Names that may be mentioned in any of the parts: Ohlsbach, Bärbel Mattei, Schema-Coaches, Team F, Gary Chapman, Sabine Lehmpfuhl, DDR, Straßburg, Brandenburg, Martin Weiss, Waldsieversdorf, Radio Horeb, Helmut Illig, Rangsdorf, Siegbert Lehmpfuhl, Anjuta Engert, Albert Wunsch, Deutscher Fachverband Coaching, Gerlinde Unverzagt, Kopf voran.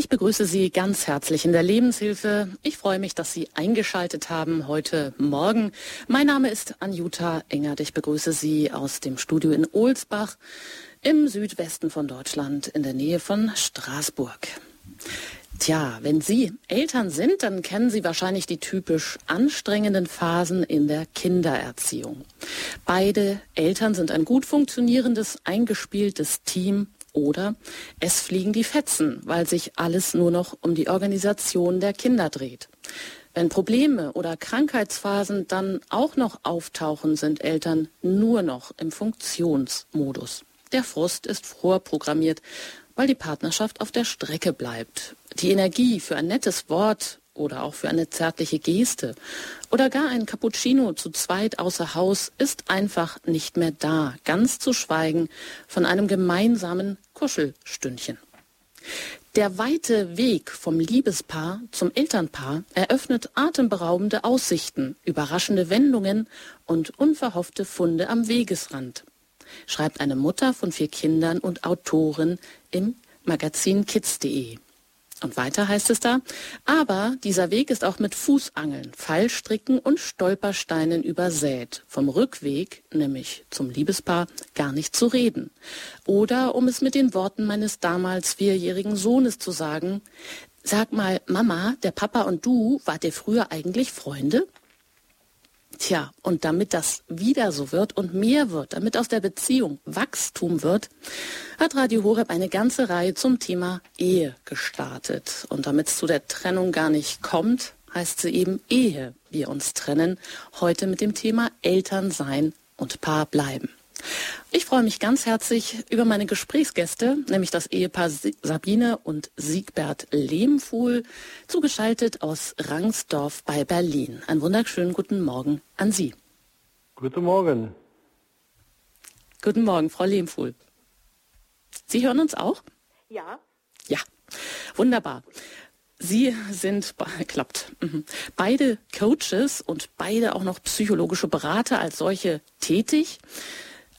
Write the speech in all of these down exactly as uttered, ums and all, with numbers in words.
Ich begrüße Sie ganz herzlich in der Lebenshilfe. Ich freue mich, dass Sie eingeschaltet haben heute Morgen. Mein Name ist Anjuta Engert. Ich begrüße Sie aus dem Studio in Ohlsbach im Südwesten von Deutschland in der Nähe von Straßburg. Tja, wenn Sie Eltern sind, dann kennen Sie wahrscheinlich die typisch anstrengenden Phasen in der Kindererziehung. Beide Eltern sind ein gut funktionierendes, eingespieltes Team. Oder es fliegen die Fetzen, weil sich alles nur noch um die Organisation der Kinder dreht. Wenn Probleme oder Krankheitsphasen dann auch noch auftauchen, sind Eltern nur noch im Funktionsmodus. Der Frust ist vorprogrammiert, weil die Partnerschaft auf der Strecke bleibt. Die Energie für ein nettes Wort oder auch für eine zärtliche Geste oder gar ein Cappuccino zu zweit außer Haus ist einfach nicht mehr da, ganz zu schweigen von einem gemeinsamen Kuschelstündchen. Der weite Weg vom Liebespaar zum Elternpaar eröffnet atemberaubende Aussichten, überraschende Wendungen und unverhoffte Funde am Wegesrand, schreibt eine Mutter von vier Kindern und Autorin im Magazin Kids punkt de. Und weiter heißt es da, aber dieser Weg ist auch mit Fußangeln, Fallstricken und Stolpersteinen übersät. Vom Rückweg, nämlich zum Liebespaar, gar nicht zu reden. Oder, um es mit den Worten meines damals vierjährigen Sohnes zu sagen, sag mal, Mama, der Papa und du, wart ihr früher eigentlich Freunde? Tja, und damit das wieder so wird und mehr wird, damit aus der Beziehung Wachstum wird, hat Radio Horeb eine ganze Reihe zum Thema Ehe gestartet. Und damit es zu der Trennung gar nicht kommt, heißt sie eben Ehe, wir uns trennen, heute mit dem Thema Eltern sein und Paar bleiben. Ich freue mich ganz herzlich über meine Gesprächsgäste, nämlich das Ehepaar Sabine und Siegbert Lehmpfuhl, zugeschaltet aus Rangsdorf bei Berlin. Einen wunderschönen guten Morgen an Sie. Guten Morgen. Guten Morgen, Frau Lehmpfuhl. Sie hören uns auch? Ja. Ja, wunderbar. Sie sind, klappt, beide Coaches und beide auch noch psychologische Berater als solche tätig.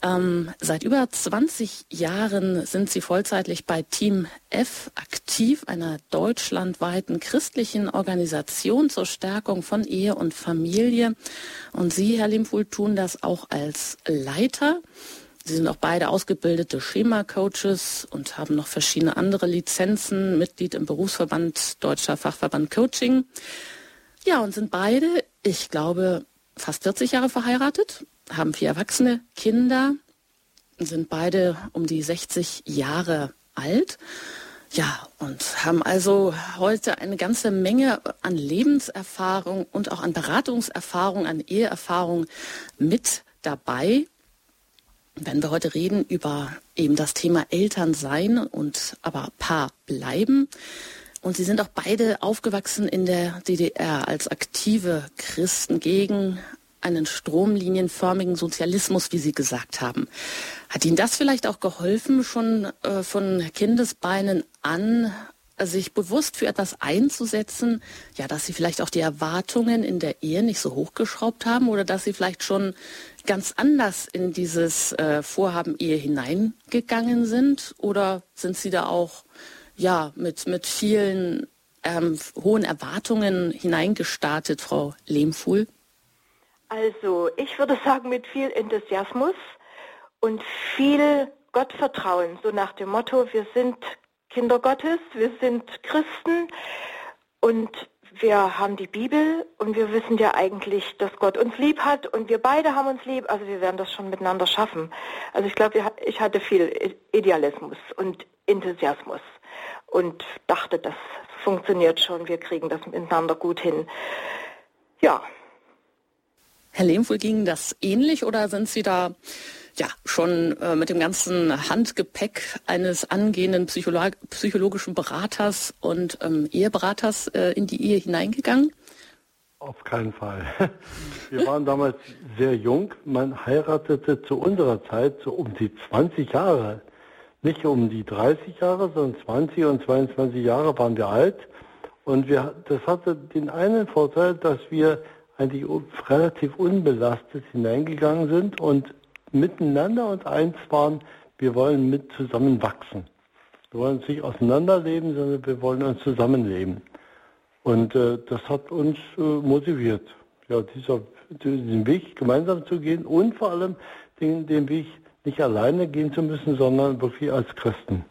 Ähm, seit über zwanzig Jahren sind Sie vollzeitlich bei Team F aktiv, einer deutschlandweiten christlichen Organisation zur Stärkung von Ehe und Familie. Und Sie, Herr Lehmpfuhl, tun das auch als Leiter. Sie sind auch beide ausgebildete Schema-Coaches und haben noch verschiedene andere Lizenzen, Mitglied im Berufsverband Deutscher Fachverband Coaching. Ja, und sind beide, ich glaube, fast vierzig Jahre verheiratet, haben vier erwachsene Kinder, sind beide um die sechzig Jahre alt. Ja, und haben also heute eine ganze Menge an Lebenserfahrung und auch an Beratungserfahrung, an Eheerfahrung mit dabei. Wenn wir heute reden über eben das Thema Eltern sein und aber Paar bleiben. Und Sie sind auch beide aufgewachsen in der D D R als aktive Christen gegen einen stromlinienförmigen Sozialismus, wie Sie gesagt haben. Hat Ihnen das vielleicht auch geholfen, schon äh, von Kindesbeinen an sich bewusst für etwas einzusetzen, ja, dass Sie vielleicht auch die Erwartungen in der Ehe nicht so hochgeschraubt haben oder dass Sie vielleicht schon ganz anders in dieses äh, Vorhaben Ehe hineingegangen sind? Oder sind Sie da auch ja, mit, mit vielen ähm, hohen Erwartungen hineingestartet, Frau Lehmpfuhl? Also ich würde sagen, mit viel Enthusiasmus und viel Gottvertrauen, so nach dem Motto, wir sind Kinder Gottes, wir sind Christen und wir haben die Bibel und wir wissen ja eigentlich, dass Gott uns lieb hat und wir beide haben uns lieb, also wir werden das schon miteinander schaffen. Also ich glaube, ich hatte viel Idealismus und Enthusiasmus und dachte, das funktioniert schon, wir kriegen das miteinander gut hin. Ja. Herr Lehmpfuhl, ging das ähnlich oder sind Sie da ja schon äh, mit dem ganzen Handgepäck eines angehenden Psycholo- psychologischen Beraters und ähm, Eheberaters äh, in die Ehe hineingegangen? Auf keinen Fall. Wir waren damals sehr jung. Man heiratete zu unserer Zeit so um die zwanzig Jahre. Nicht um die dreißig Jahre, sondern zwanzig und zweiundzwanzig Jahre waren wir alt. Und wir, das hatte den einen Vorteil, dass wir eigentlich relativ unbelastet hineingegangen sind und miteinander und eins waren, wir wollen mit zusammen wachsen. Wir wollen uns nicht auseinanderleben, sondern wir wollen uns zusammenleben. Und äh, das hat uns äh, motiviert, ja, dieser, diesen Weg gemeinsam zu gehen und vor allem den, den Weg nicht alleine gehen zu müssen, sondern wirklich als Christen.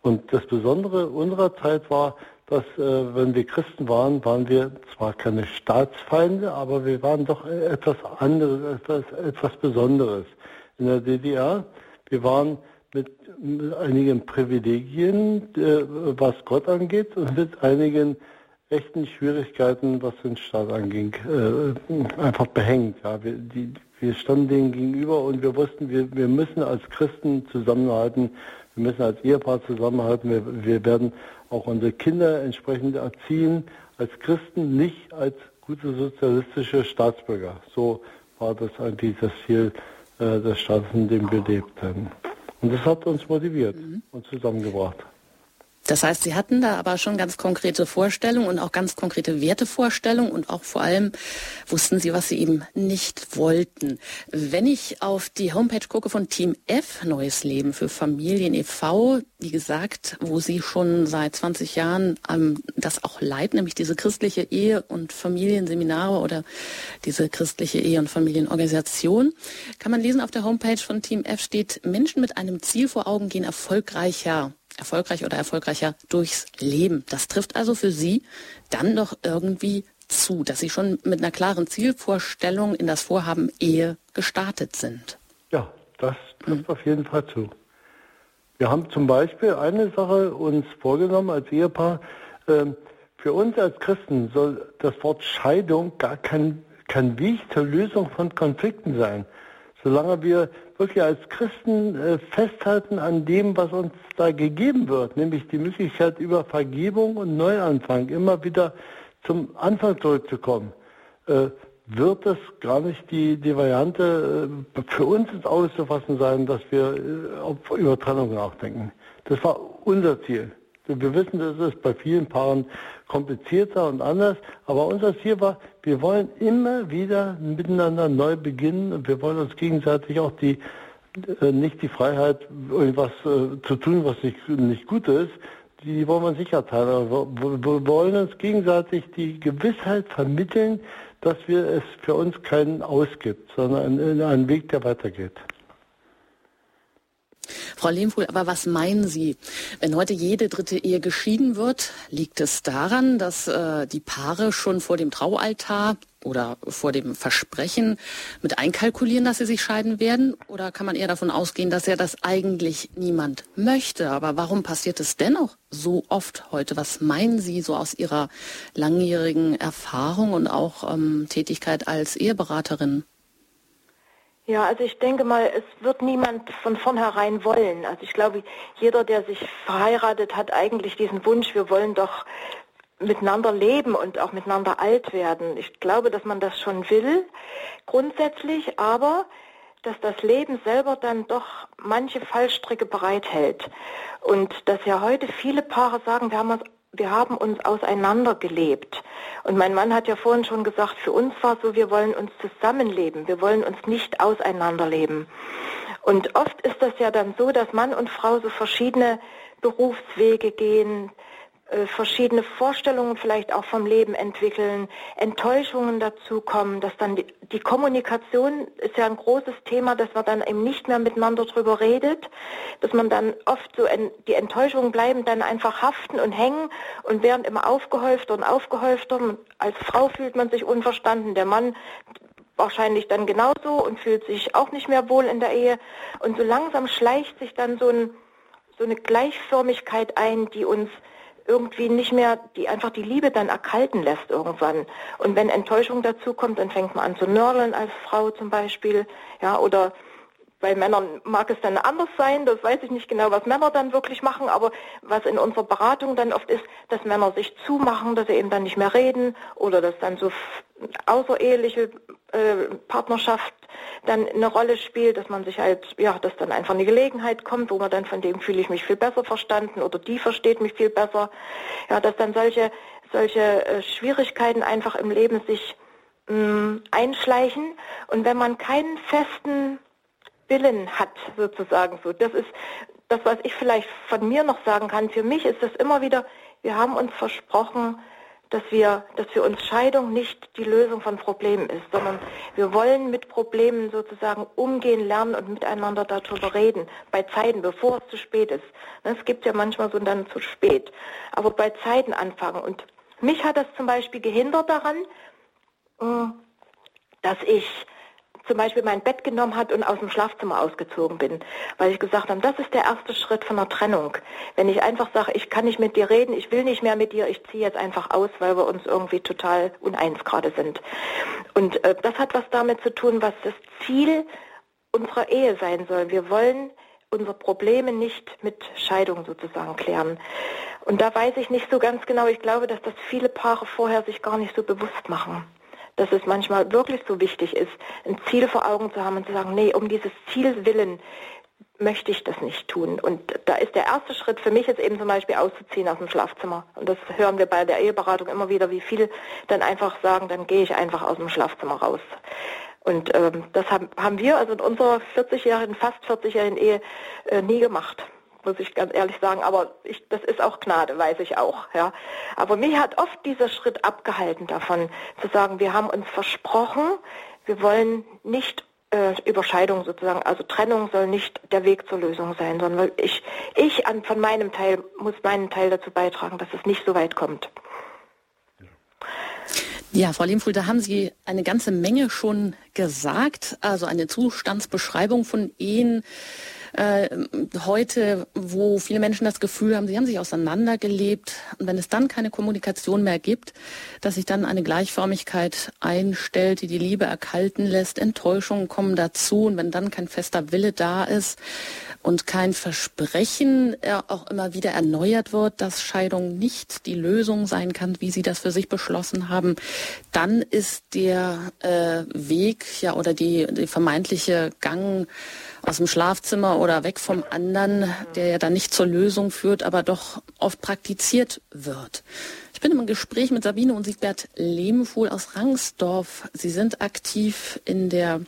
Und das Besondere unserer Zeit war, dass äh, wenn wir Christen waren, waren wir zwar keine Staatsfeinde, aber wir waren doch etwas anderes, etwas, etwas Besonderes. In der D D R, wir waren mit, mit einigen Privilegien, äh, was Gott angeht, und mit einigen echten Schwierigkeiten, was den Staat anging, äh, einfach behängt. Ja. Wir, die, wir standen denen gegenüber und wir wussten, wir, wir müssen als Christen zusammenhalten, wir müssen als Ehepaar zusammenhalten, wir, wir werden auch unsere Kinder entsprechend erziehen, als Christen, nicht als gute sozialistische Staatsbürger. So war das eigentlich das Ziel äh, des Staates, in dem wir lebten. Und das hat uns motiviert mhm. und zusammengebracht. Das heißt, Sie hatten da aber schon ganz konkrete Vorstellungen und auch ganz konkrete Wertevorstellungen und auch vor allem wussten Sie, was Sie eben nicht wollten. Wenn ich auf die Homepage gucke von Team F, Neues Leben für Familien e V, wie gesagt, wo Sie schon seit zwanzig Jahren ähm, das auch leiten, nämlich diese christliche Ehe- und Familienseminare oder diese christliche Ehe- und Familienorganisation, kann man lesen, auf der Homepage von Team F steht: Menschen mit einem Ziel vor Augen gehen erfolgreicher. erfolgreich oder erfolgreicher durchs Leben. Das trifft also für Sie dann doch irgendwie zu, dass Sie schon mit einer klaren Zielvorstellung in das Vorhaben Ehe gestartet sind. Ja, das trifft mhm. auf jeden Fall zu. Wir haben zum Beispiel eine Sache uns vorgenommen als Ehepaar. Für uns als Christen soll das Wort Scheidung gar kein, kein Weg zur Lösung von Konflikten sein. Solange wir wirklich als Christen äh, festhalten an dem, was uns da gegeben wird, nämlich die Möglichkeit, über Vergebung und Neuanfang immer wieder zum Anfang zurückzukommen, äh, wird es gar nicht die, die Variante äh, für uns ins Auge zu fassen sein, dass wir äh, über Trennung nachdenken. Das war unser Ziel. Wir wissen, das ist bei vielen Paaren komplizierter und anders, aber unser Ziel war, wir wollen immer wieder miteinander neu beginnen und wir wollen uns gegenseitig auch die, äh, nicht die Freiheit, irgendwas äh, zu tun, was nicht, nicht gut ist, die wollen wir uns nicht erteilen, aber wir, wir wollen uns gegenseitig die Gewissheit vermitteln, dass wir es für uns keinen ausgibt, sondern einen, einen Weg, der weitergeht. Frau Lehmpfuhl, aber was meinen Sie, wenn heute jede dritte Ehe geschieden wird, liegt es daran, dass äh, die Paare schon vor dem Traualtar oder vor dem Versprechen mit einkalkulieren, dass sie sich scheiden werden? Oder kann man eher davon ausgehen, dass ja das eigentlich niemand möchte? Aber warum passiert es dennoch so oft heute? Was meinen Sie so aus Ihrer langjährigen Erfahrung und auch ähm, Tätigkeit als Eheberaterin? Ja, also ich denke mal, es wird niemand von vornherein wollen. Also ich glaube, jeder, der sich verheiratet, hat eigentlich diesen Wunsch, wir wollen doch miteinander leben und auch miteinander alt werden. Ich glaube, dass man das schon will, grundsätzlich, aber dass das Leben selber dann doch manche Fallstricke bereithält. Und dass ja heute viele Paare sagen, wir haben uns Wir haben uns auseinandergelebt. Und mein Mann hat ja vorhin schon gesagt, für uns war so, wir wollen uns zusammenleben. Wir wollen uns nicht auseinanderleben. Und oft ist das ja dann so, dass Mann und Frau so verschiedene Berufswege gehen, äh, verschiedene Vorstellungen vielleicht auch vom Leben entwickeln, Enttäuschungen dazukommen, dass dann die, die Kommunikation ist ja ein großes Thema, dass man dann eben nicht mehr miteinander drüber redet, dass man dann oft so, en, die Enttäuschungen bleiben dann einfach haften und hängen und werden immer aufgehäufter und aufgehäufter. Als Frau fühlt man sich unverstanden, der Mann wahrscheinlich dann genauso und fühlt sich auch nicht mehr wohl in der Ehe. Und so langsam schleicht sich dann so, ein, so eine Gleichförmigkeit ein, die uns irgendwie nicht mehr, die einfach die Liebe dann erkalten lässt irgendwann. Und wenn Enttäuschung dazu kommt, dann fängt man an zu nörgeln als Frau zum Beispiel. Ja, oder bei Männern mag es dann anders sein, das weiß ich nicht genau, was Männer dann wirklich machen, aber was in unserer Beratung dann oft ist, dass Männer sich zumachen, dass sie eben dann nicht mehr reden oder dass dann so außereheliche äh, Partnerschaft dann eine Rolle spielt, dass man sich halt, ja, dass dann einfach eine Gelegenheit kommt, wo man dann von dem fühle ich mich viel besser verstanden oder die versteht mich viel besser, ja, dass dann solche, solche äh, Schwierigkeiten einfach im Leben sich mh, einschleichen und wenn man keinen festen Willen hat sozusagen so. Das ist das, was ich vielleicht von mir noch sagen kann, für mich ist es immer wieder, wir haben uns versprochen, dass wir, dass für uns Scheidung nicht die Lösung von Problemen ist, sondern wir wollen mit Problemen sozusagen umgehen lernen und miteinander darüber reden, bei Zeiten, bevor es zu spät ist. Es gibt ja manchmal so dann zu spät, aber bei Zeiten anfangen. Und mich hat das zum Beispiel gehindert daran, dass ich zum Beispiel mein Bett genommen hat und aus dem Schlafzimmer ausgezogen bin, weil ich gesagt habe, das ist der erste Schritt von einer Trennung. Wenn ich einfach sage, ich kann nicht mit dir reden, ich will nicht mehr mit dir, ich ziehe jetzt einfach aus, weil wir uns irgendwie total uneins gerade sind. Und äh, das hat was damit zu tun, was das Ziel unserer Ehe sein soll. Wir wollen unsere Probleme nicht mit Scheidung sozusagen klären. Und da weiß ich nicht so ganz genau, ich glaube, dass das viele Paare vorher sich gar nicht so bewusst machen, dass es manchmal wirklich so wichtig ist, ein Ziel vor Augen zu haben und zu sagen, nee, um dieses Ziel willen möchte ich das nicht tun. Und da ist der erste Schritt für mich jetzt eben zum Beispiel auszuziehen aus dem Schlafzimmer. Und das hören wir bei der Eheberatung immer wieder, wie viele dann einfach sagen, dann gehe ich einfach aus dem Schlafzimmer raus. Und ähm, das haben, haben wir also in unserer vierzigjährigen, fast vierzigjährigen Ehe äh, nie gemacht, muss ich ganz ehrlich sagen, aber ich, das ist auch Gnade, weiß ich auch. Ja. Aber mich hat oft dieser Schritt abgehalten davon, zu sagen, wir haben uns versprochen, wir wollen nicht äh, über Scheidung sozusagen, also Trennung soll nicht der Weg zur Lösung sein, sondern ich, ich an, von meinem Teil muss meinen Teil dazu beitragen, dass es nicht so weit kommt. Ja, Frau Lehmpfuhl, da haben Sie eine ganze Menge schon gesagt, also eine Zustandsbeschreibung von Ehen, heute, wo viele Menschen das Gefühl haben, sie haben sich auseinandergelebt. Und wenn es dann keine Kommunikation mehr gibt, dass sich dann eine Gleichförmigkeit einstellt, die die Liebe erkalten lässt, Enttäuschungen kommen dazu. Und wenn dann kein fester Wille da ist und kein Versprechen auch immer wieder erneuert wird, dass Scheidung nicht die Lösung sein kann, wie Sie das für sich beschlossen haben, dann ist der äh, Weg ja oder die, die vermeintliche Gang aus dem Schlafzimmer oder weg vom anderen, der ja dann nicht zur Lösung führt, aber doch oft praktiziert wird. Ich bin im Gespräch mit Sabine und Siegbert Lehmpfuhl aus Rangsdorf. Sie sind aktiv in der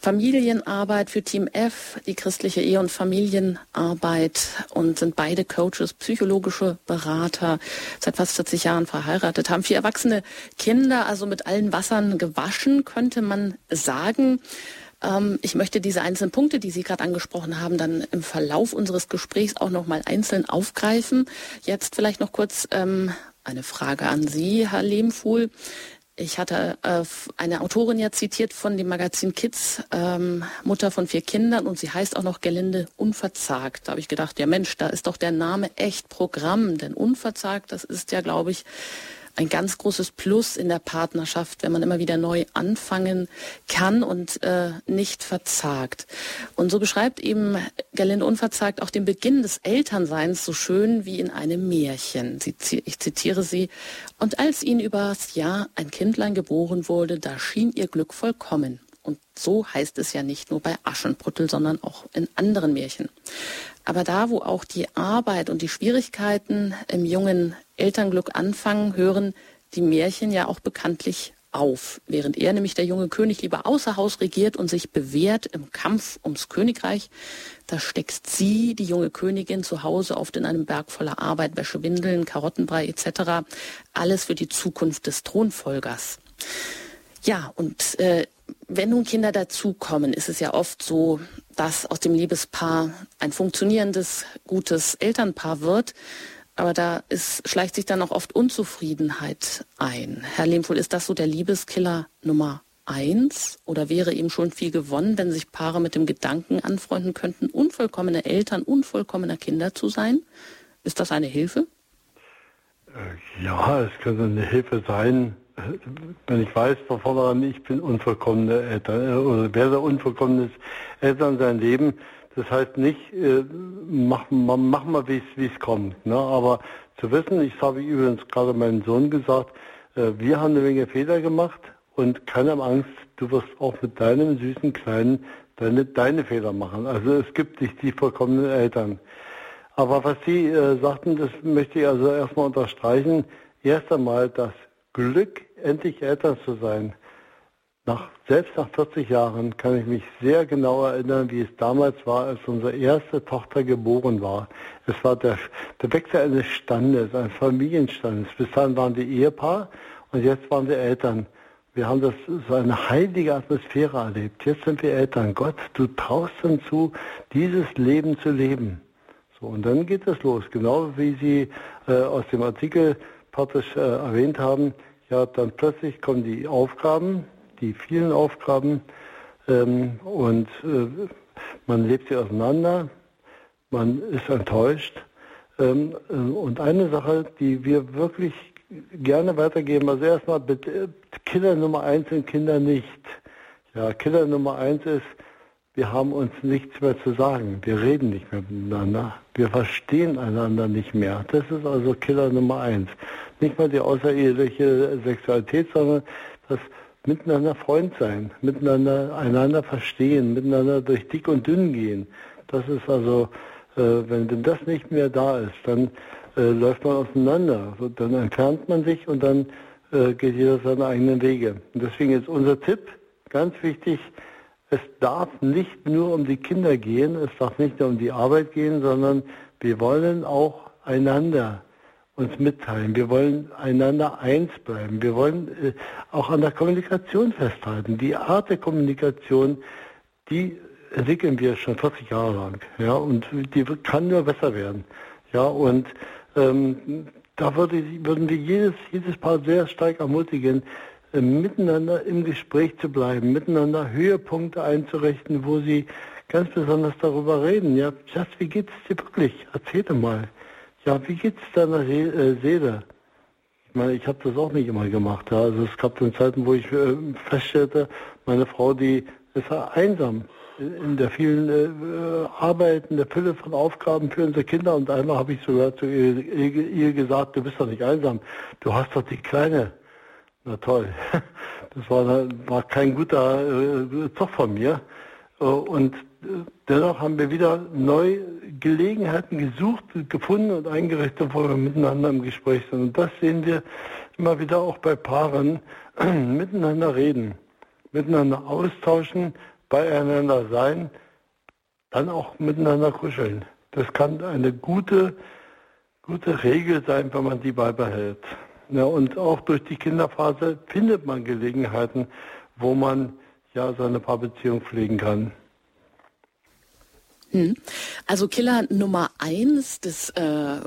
Familienarbeit für Team F, die christliche Ehe- und Familienarbeit, und sind beide Coaches, psychologische Berater, seit fast vierzig Jahren verheiratet, haben vier erwachsene Kinder, also mit allen Wassern gewaschen, könnte man sagen. Ich möchte diese einzelnen Punkte, die Sie gerade angesprochen haben, dann im Verlauf unseres Gesprächs auch nochmal einzeln aufgreifen. Jetzt vielleicht noch kurz ähm, eine Frage an Sie, Herr Lehmpfuhl. Ich hatte äh, eine Autorin ja zitiert von dem Magazin Kids, ähm, Mutter von vier Kindern, und sie heißt auch noch Gerlinde Unverzagt. Da habe ich gedacht, ja Mensch, da ist doch der Name echt Programm, denn Unverzagt, das ist ja, glaube ich, ein ganz großes Plus in der Partnerschaft, wenn man immer wieder neu anfangen kann und äh, nicht verzagt. Und so beschreibt eben Gerlinde Unverzagt auch den Beginn des Elternseins so schön wie in einem Märchen. Sie, ich zitiere sie. Und als ihnen übers Jahr ein Kindlein geboren wurde, da schien ihr Glück vollkommen. Und so heißt es ja nicht nur bei Aschenputtel, sondern auch in anderen Märchen. Aber da, wo auch die Arbeit und die Schwierigkeiten im jungen Elternglück anfangen, hören die Märchen ja auch bekanntlich auf. Während er, nämlich der junge König, lieber außer Haus regiert und sich bewährt im Kampf ums Königreich, da steckt sie, die junge Königin, zu Hause oft in einem Berg voller Arbeit, Wäsche, Windeln, Karottenbrei et cetera. Alles für die Zukunft des Thronfolgers. Ja, und äh, wenn nun Kinder dazukommen, ist es ja oft so, dass aus dem Liebespaar ein funktionierendes, gutes Elternpaar wird. Aber da ist, schleicht sich dann auch oft Unzufriedenheit ein. Herr Lehmpfuhl, ist das so der Liebeskiller Nummer eins? Oder wäre eben schon viel gewonnen, wenn sich Paare mit dem Gedanken anfreunden könnten, unvollkommene Eltern, unvollkommener Kinder zu sein? Ist das eine Hilfe? Ja, es könnte eine Hilfe sein, wenn ich weiß, von vornherein, ich bin unvollkommene Eltern, oder wäre unvollkommenes Eltern sein Leben. Das heißt nicht, äh, mach, mach, mach mal, wie es kommt. Ne? Aber zu wissen, ich habe übrigens gerade meinem Sohn gesagt, äh, wir haben eine Menge Fehler gemacht und keine Angst, du wirst auch mit deinem süßen Kleinen deine, deine Fehler machen. Also es gibt nicht die vollkommenen Eltern. Aber was Sie äh, sagten, das möchte ich also erstmal unterstreichen. Erst einmal das Glück, endlich Eltern zu sein, Nach, selbst nach vierzig Jahren kann ich mich sehr genau erinnern, wie es damals war, als unsere erste Tochter geboren war. Es war der, der Wechsel eines Standes, eines Familienstandes. Bis dahin waren wir Ehepaar und jetzt waren wir Eltern. Wir haben das so eine heilige Atmosphäre erlebt. Jetzt sind wir Eltern. Gott, du traust uns zu, dieses Leben zu leben. So, und dann geht es los. Genau wie Sie äh, aus dem Artikel praktisch äh, erwähnt haben, ja, dann plötzlich kommen die Aufgaben, die vielen Aufgaben ähm, und äh, man lebt sie auseinander, man ist enttäuscht. Ähm, äh, und eine Sache, die wir wirklich gerne weitergeben, also erstmal bitte, Kinder Nummer eins und Kinder nicht. Ja, Kinder Nummer eins ist, wir haben uns nichts mehr zu sagen, wir reden nicht mehr miteinander, wir verstehen einander nicht mehr. Das ist also Killer Nummer eins. Nicht mal die außereheliche Sexualität, sondern das Miteinander Freund sein, miteinander einander verstehen, miteinander durch dick und dünn gehen. Das ist also, äh, wenn, wenn das nicht mehr da ist, dann äh, läuft man auseinander. Also, dann entfernt man sich und dann äh, geht jeder seine eigenen Wege. Und deswegen ist unser Tipp ganz wichtig, es darf nicht nur um die Kinder gehen, es darf nicht nur um die Arbeit gehen, sondern wir wollen auch einander uns mitteilen. Wir wollen einander eins bleiben. Wir wollen äh, auch an der Kommunikation festhalten. Die Art der Kommunikation, die entwickeln wir schon vierzig Jahre lang. Ja, und die kann nur besser werden. Ja, und ähm, da würde, würden wir jedes, jedes Paar sehr stark ermutigen, äh, miteinander im Gespräch zu bleiben, miteinander Höhepunkte einzurichten, wo sie ganz besonders darüber reden. Ja, Schatz, wie geht's dir wirklich? Erzähl doch mal. Ja, wie geht's deiner Seele? Ich meine, ich habe das auch nicht immer gemacht. Ja. Also es gab dann Zeiten, wo ich äh, feststellte, meine Frau, die ist einsam in der vielen äh, Arbeit, in der Fülle von Aufgaben für unsere Kinder. Und einmal habe ich sogar zu ihr, ihr, ihr gesagt, du bist doch nicht einsam, du hast doch die Kleine. Na toll, das war, war kein guter äh, Zug von mir. Und dennoch haben wir wieder neue Gelegenheiten gesucht, gefunden und eingerichtet, wo wir miteinander im Gespräch sind. Und das sehen wir immer wieder auch bei Paaren. Miteinander reden, miteinander austauschen, beieinander sein, dann auch miteinander kuscheln. Das kann eine gute, gute Regel sein, wenn man die beibehält. Ja, und auch durch die Kinderphase findet man Gelegenheiten, wo man ja seine Paarbeziehung pflegen kann. Also Killer Nummer eins des, äh, äh,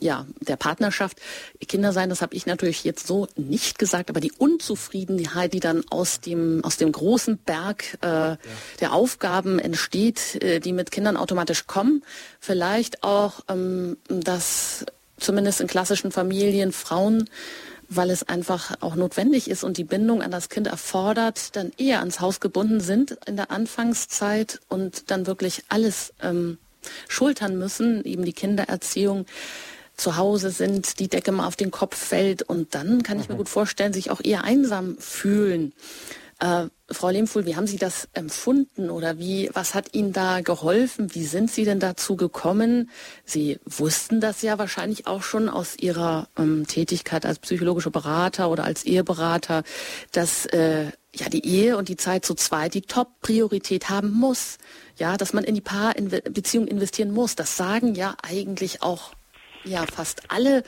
ja, der Partnerschaft, Kinder sein, das habe ich natürlich jetzt so nicht gesagt, aber die Unzufriedenheit, die dann aus dem, aus dem großen Berg äh, ja. der Aufgaben entsteht, äh, die mit Kindern automatisch kommen, vielleicht auch, ähm, dass zumindest in klassischen Familien Frauen, weil es einfach auch notwendig ist und die Bindung an das Kind erfordert, dann eher ans Haus gebunden sind in der Anfangszeit und dann wirklich alles ähm, schultern müssen, eben die Kindererziehung zu Hause sind, die Decke mal auf den Kopf fällt und dann kann ich mir gut vorstellen, sich auch eher einsam fühlen. Äh, Frau Lehmpfuhl, wie haben Sie das empfunden oder wie, was hat Ihnen da geholfen? Wie sind Sie denn dazu gekommen? Sie wussten das ja wahrscheinlich auch schon aus Ihrer ähm, Tätigkeit als psychologischer Berater oder als Eheberater, dass äh, ja die Ehe und die Zeit zu zweit die Top-Priorität haben muss. Ja, dass man in die Paarbeziehung investieren muss. Das sagen ja eigentlich auch ja fast alle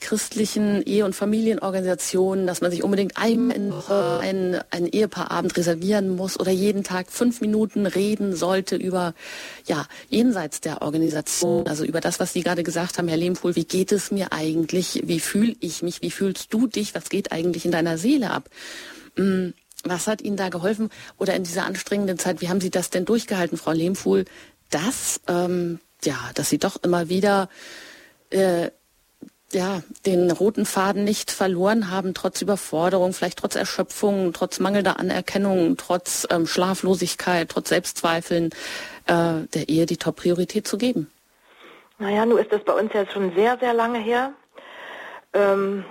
christlichen Ehe- und Familienorganisationen, dass man sich unbedingt einen, einen, einen Ehepaarabend reservieren muss oder jeden Tag fünf Minuten reden sollte über, ja, jenseits der Organisation, also über das, was Sie gerade gesagt haben, Herr Lehmpfuhl, wie geht es mir eigentlich, wie fühle ich mich, wie fühlst du dich, was geht eigentlich in deiner Seele ab? Was hat Ihnen da geholfen oder in dieser anstrengenden Zeit, wie haben Sie das denn durchgehalten, Frau Lehmpfuhl, dass, ähm, ja, dass Sie doch immer wieder Äh, ja, den roten Faden nicht verloren haben, trotz Überforderung, vielleicht trotz Erschöpfung, trotz mangelnder Anerkennung, trotz ähm, Schlaflosigkeit, trotz Selbstzweifeln, äh, der Ehe die Top-Priorität zu geben? Naja, nun ist das bei uns ja schon sehr, sehr lange her. Ähm,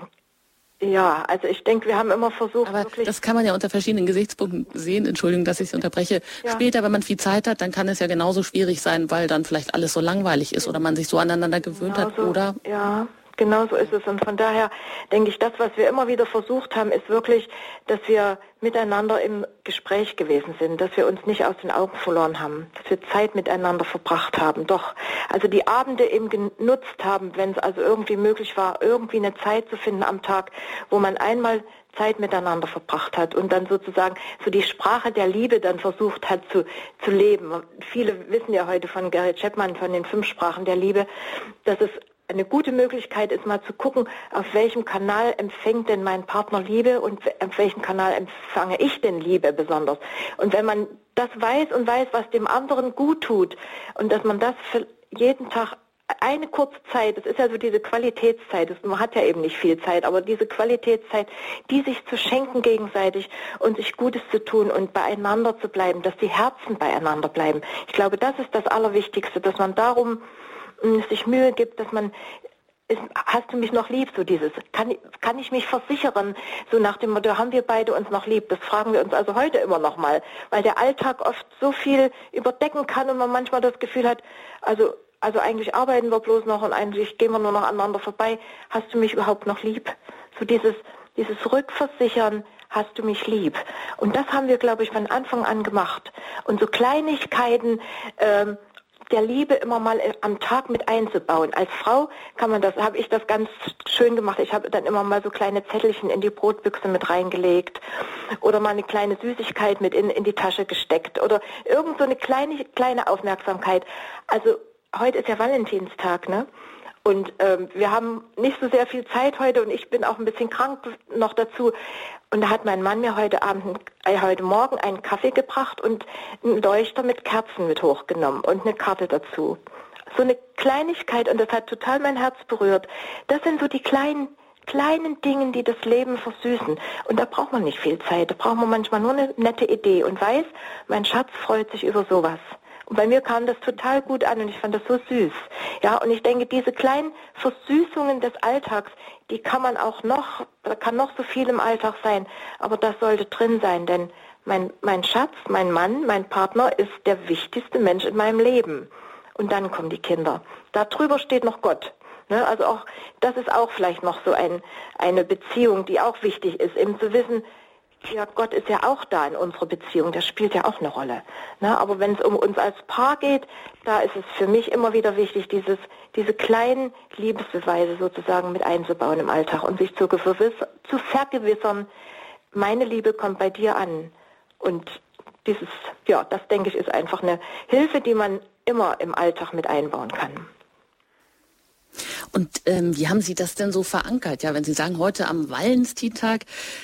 ja, also ich denke, wir haben immer versucht... Aber wirklich das kann man ja unter verschiedenen Gesichtspunkten sehen. Entschuldigung, dass ich Sie unterbreche. Ja. Später, wenn man viel Zeit hat, dann kann es ja genauso schwierig sein, weil dann vielleicht alles so langweilig ist oder man sich so aneinander gewöhnt genau hat, so, oder? Ja, Genau so ist es. Und von daher denke ich, das, was wir immer wieder versucht haben, ist wirklich, dass wir miteinander im Gespräch gewesen sind, dass wir uns nicht aus den Augen verloren haben, dass wir Zeit miteinander verbracht haben. Doch, also die Abende eben genutzt haben, wenn es also irgendwie möglich war, irgendwie eine Zeit zu finden am Tag, wo man einmal Zeit miteinander verbracht hat und dann sozusagen so die Sprache der Liebe dann versucht hat zu, zu leben. Viele wissen ja heute von Gary Chapman, von den fünf Sprachen der Liebe, dass es eine gute Möglichkeit ist, mal zu gucken, auf welchem Kanal empfängt denn mein Partner Liebe und auf welchem Kanal empfange ich denn Liebe besonders. Und wenn man das weiß und weiß, was dem anderen gut tut und dass man das für jeden Tag eine kurze Zeit, das ist ja so diese Qualitätszeit, das, man hat ja eben nicht viel Zeit, aber diese Qualitätszeit, die sich zu schenken gegenseitig und sich Gutes zu tun und beieinander zu bleiben, dass die Herzen beieinander bleiben. Ich glaube, das ist das Allerwichtigste, dass man darum sich Mühe gibt, dass man, ist, hast du mich noch lieb, so dieses, kann, kann ich mich versichern, so nach dem Motto, haben wir beide uns noch lieb, das fragen wir uns also heute immer noch mal, weil der Alltag oft so viel überdecken kann und man manchmal das Gefühl hat, also Also eigentlich arbeiten wir bloß noch und eigentlich gehen wir nur noch aneinander vorbei. Hast du mich überhaupt noch lieb? So dieses, dieses Rückversichern, hast du mich lieb? Und das haben wir, glaube ich, von Anfang an gemacht. Und so Kleinigkeiten ähm, der Liebe immer mal am Tag mit einzubauen. Als Frau kann man das, habe ich das ganz schön gemacht. Ich habe dann immer mal so kleine Zettelchen in die Brotbüchse mit reingelegt oder mal eine kleine Süßigkeit mit in, in die Tasche gesteckt oder irgend so eine kleine, kleine Aufmerksamkeit. Also heute ist ja Valentinstag, ne? Und ähm, wir haben nicht so sehr viel Zeit heute und ich bin auch ein bisschen krank noch dazu. Und da hat mein Mann mir heute Abend, äh, heute Morgen einen Kaffee gebracht und einen Leuchter mit Kerzen mit hochgenommen und eine Karte dazu. So eine Kleinigkeit und das hat total mein Herz berührt. Das sind so die kleinen, kleinen Dinge, die das Leben versüßen. Und da braucht man nicht viel Zeit, da braucht man manchmal nur eine nette Idee und weiß, mein Schatz freut sich über sowas. Und bei mir kam das total gut an und ich fand das so süß. Ja, und ich denke, diese kleinen Versüßungen des Alltags, die kann man auch noch, da kann noch so viel im Alltag sein, aber das sollte drin sein, denn mein, mein Schatz, mein Mann, mein Partner ist der wichtigste Mensch in meinem Leben. Und dann kommen die Kinder. Da drüber steht noch Gott. Ne, also auch, das ist auch vielleicht noch so ein, eine Beziehung, die auch wichtig ist, eben zu wissen, ja, Gott ist ja auch da in unserer Beziehung, das spielt ja auch eine Rolle. Na, aber wenn es um uns als Paar geht, da ist es für mich immer wieder wichtig, dieses, diese kleinen Liebesbeweise sozusagen mit einzubauen im Alltag und sich zu, zu vergewissern, meine Liebe kommt bei dir an. Und dieses, ja, das denke ich, ist einfach eine Hilfe, die man immer im Alltag mit einbauen kann. Und ähm, wie haben Sie das denn so verankert? Ja, wenn Sie sagen, heute am Valentinstag,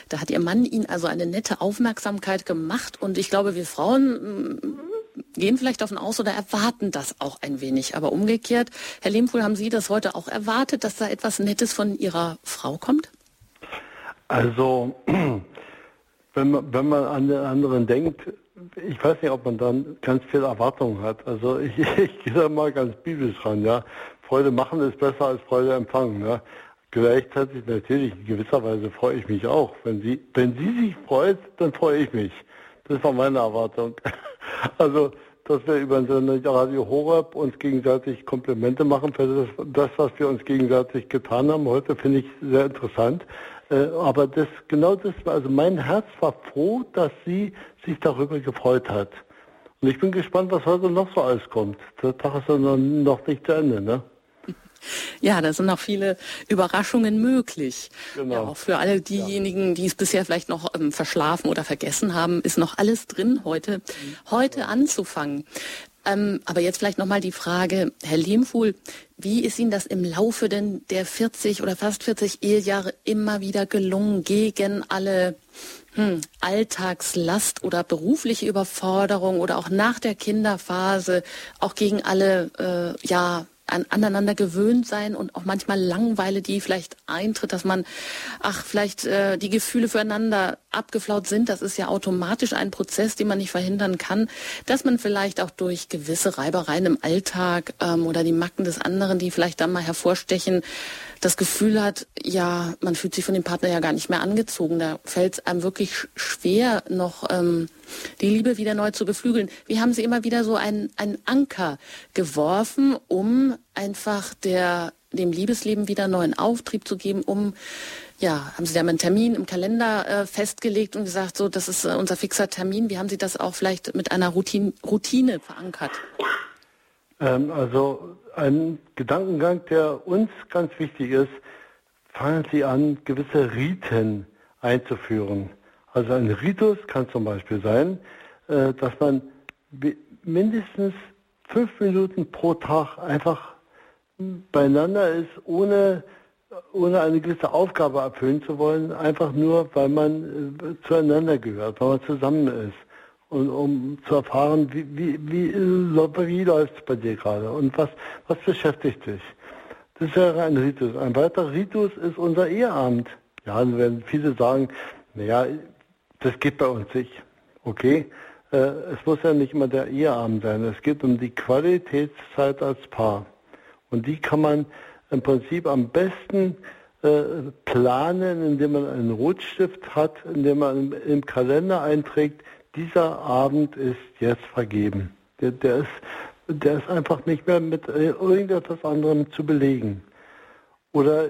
da hat Ihr Mann Ihnen also eine nette Aufmerksamkeit gemacht. Und ich glaube, wir Frauen m- gehen vielleicht davon aus oder erwarten das auch ein wenig. Aber umgekehrt, Herr Lehmpfuhl, haben Sie das heute auch erwartet, dass da etwas Nettes von Ihrer Frau kommt? Also, wenn man, wenn man an den anderen denkt, ich weiß nicht, ob man dann ganz viel Erwartung hat. Also ich, ich gehe da mal ganz biblisch ran, ja. Freude machen ist besser als Freude empfangen. Ja. Gleichzeitig natürlich, in gewisser Weise freue ich mich auch. Wenn sie, wenn sie sich freut, dann freue ich mich. Das war meine Erwartung. Also, dass wir über so eine Radio Horeb uns gegenseitig Komplimente machen für das, das, was wir uns gegenseitig getan haben heute, finde ich sehr interessant. Aber das, genau das, also mein Herz war froh, dass sie sich darüber gefreut hat. Und ich bin gespannt, was heute noch so alles kommt. Der Tag ist ja noch nicht zu Ende, ne? Ja, da sind noch viele Überraschungen möglich. Genau. Ja, auch für alle diejenigen, ja, die es bisher vielleicht noch ähm, verschlafen oder vergessen haben, ist noch alles drin, heute, mhm. heute ja. anzufangen. Ähm, aber jetzt vielleicht nochmal die Frage, Herr Lehmpfuhl, wie ist Ihnen das im Laufe denn der vierzig oder fast vierzig Ehejahre immer wieder gelungen, gegen alle hm, Alltagslast oder berufliche Überforderung oder auch nach der Kinderphase, auch gegen alle, äh, ja, An, aneinander gewöhnt sein und auch manchmal Langeweile, die vielleicht eintritt, dass man, ach, vielleicht äh, die Gefühle füreinander abgeflaut sind, das ist ja automatisch ein Prozess, den man nicht verhindern kann, dass man vielleicht auch durch gewisse Reibereien im Alltag ähm, oder die Macken des anderen, die vielleicht dann mal hervorstechen, das Gefühl hat, ja, man fühlt sich von dem Partner ja gar nicht mehr angezogen, da fällt es einem wirklich schwer, noch ähm, die Liebe wieder neu zu beflügeln. Wie haben Sie immer wieder so einen, einen Anker geworfen, um einfach der dem Liebesleben wieder neuen Auftrieb zu geben, um, ja, haben Sie da mal einen Termin im Kalender äh, festgelegt und gesagt, so, das ist äh, unser fixer Termin. Wie haben Sie das auch vielleicht mit einer Routine, Routine verankert? Ähm, also ein Gedankengang, der uns ganz wichtig ist, fangen Sie an, gewisse Riten einzuführen. Also ein Ritus kann zum Beispiel sein, äh, dass man mindestens fünf Minuten pro Tag einfach beieinander ist, ohne, ohne eine gewisse Aufgabe erfüllen zu wollen, einfach nur, weil man äh, zueinander gehört, weil man zusammen ist. Und um zu erfahren, wie, wie, wie, wie läuft es bei dir gerade und was, was beschäftigt dich. Das wäre ein Ritus. Ein weiterer Ritus ist unser Eheabend. Ja, dann werden viele sagen, naja, das geht bei uns nicht. Okay, äh, es muss ja nicht immer der Eheabend sein. Es geht um die Qualitätszeit als Paar. Und die kann man im Prinzip am besten äh, planen, indem man einen Rotstift hat, indem man im, im Kalender einträgt, dieser Abend ist jetzt vergeben. Der, der, ist, der ist einfach nicht mehr mit irgendetwas anderem zu belegen. Oder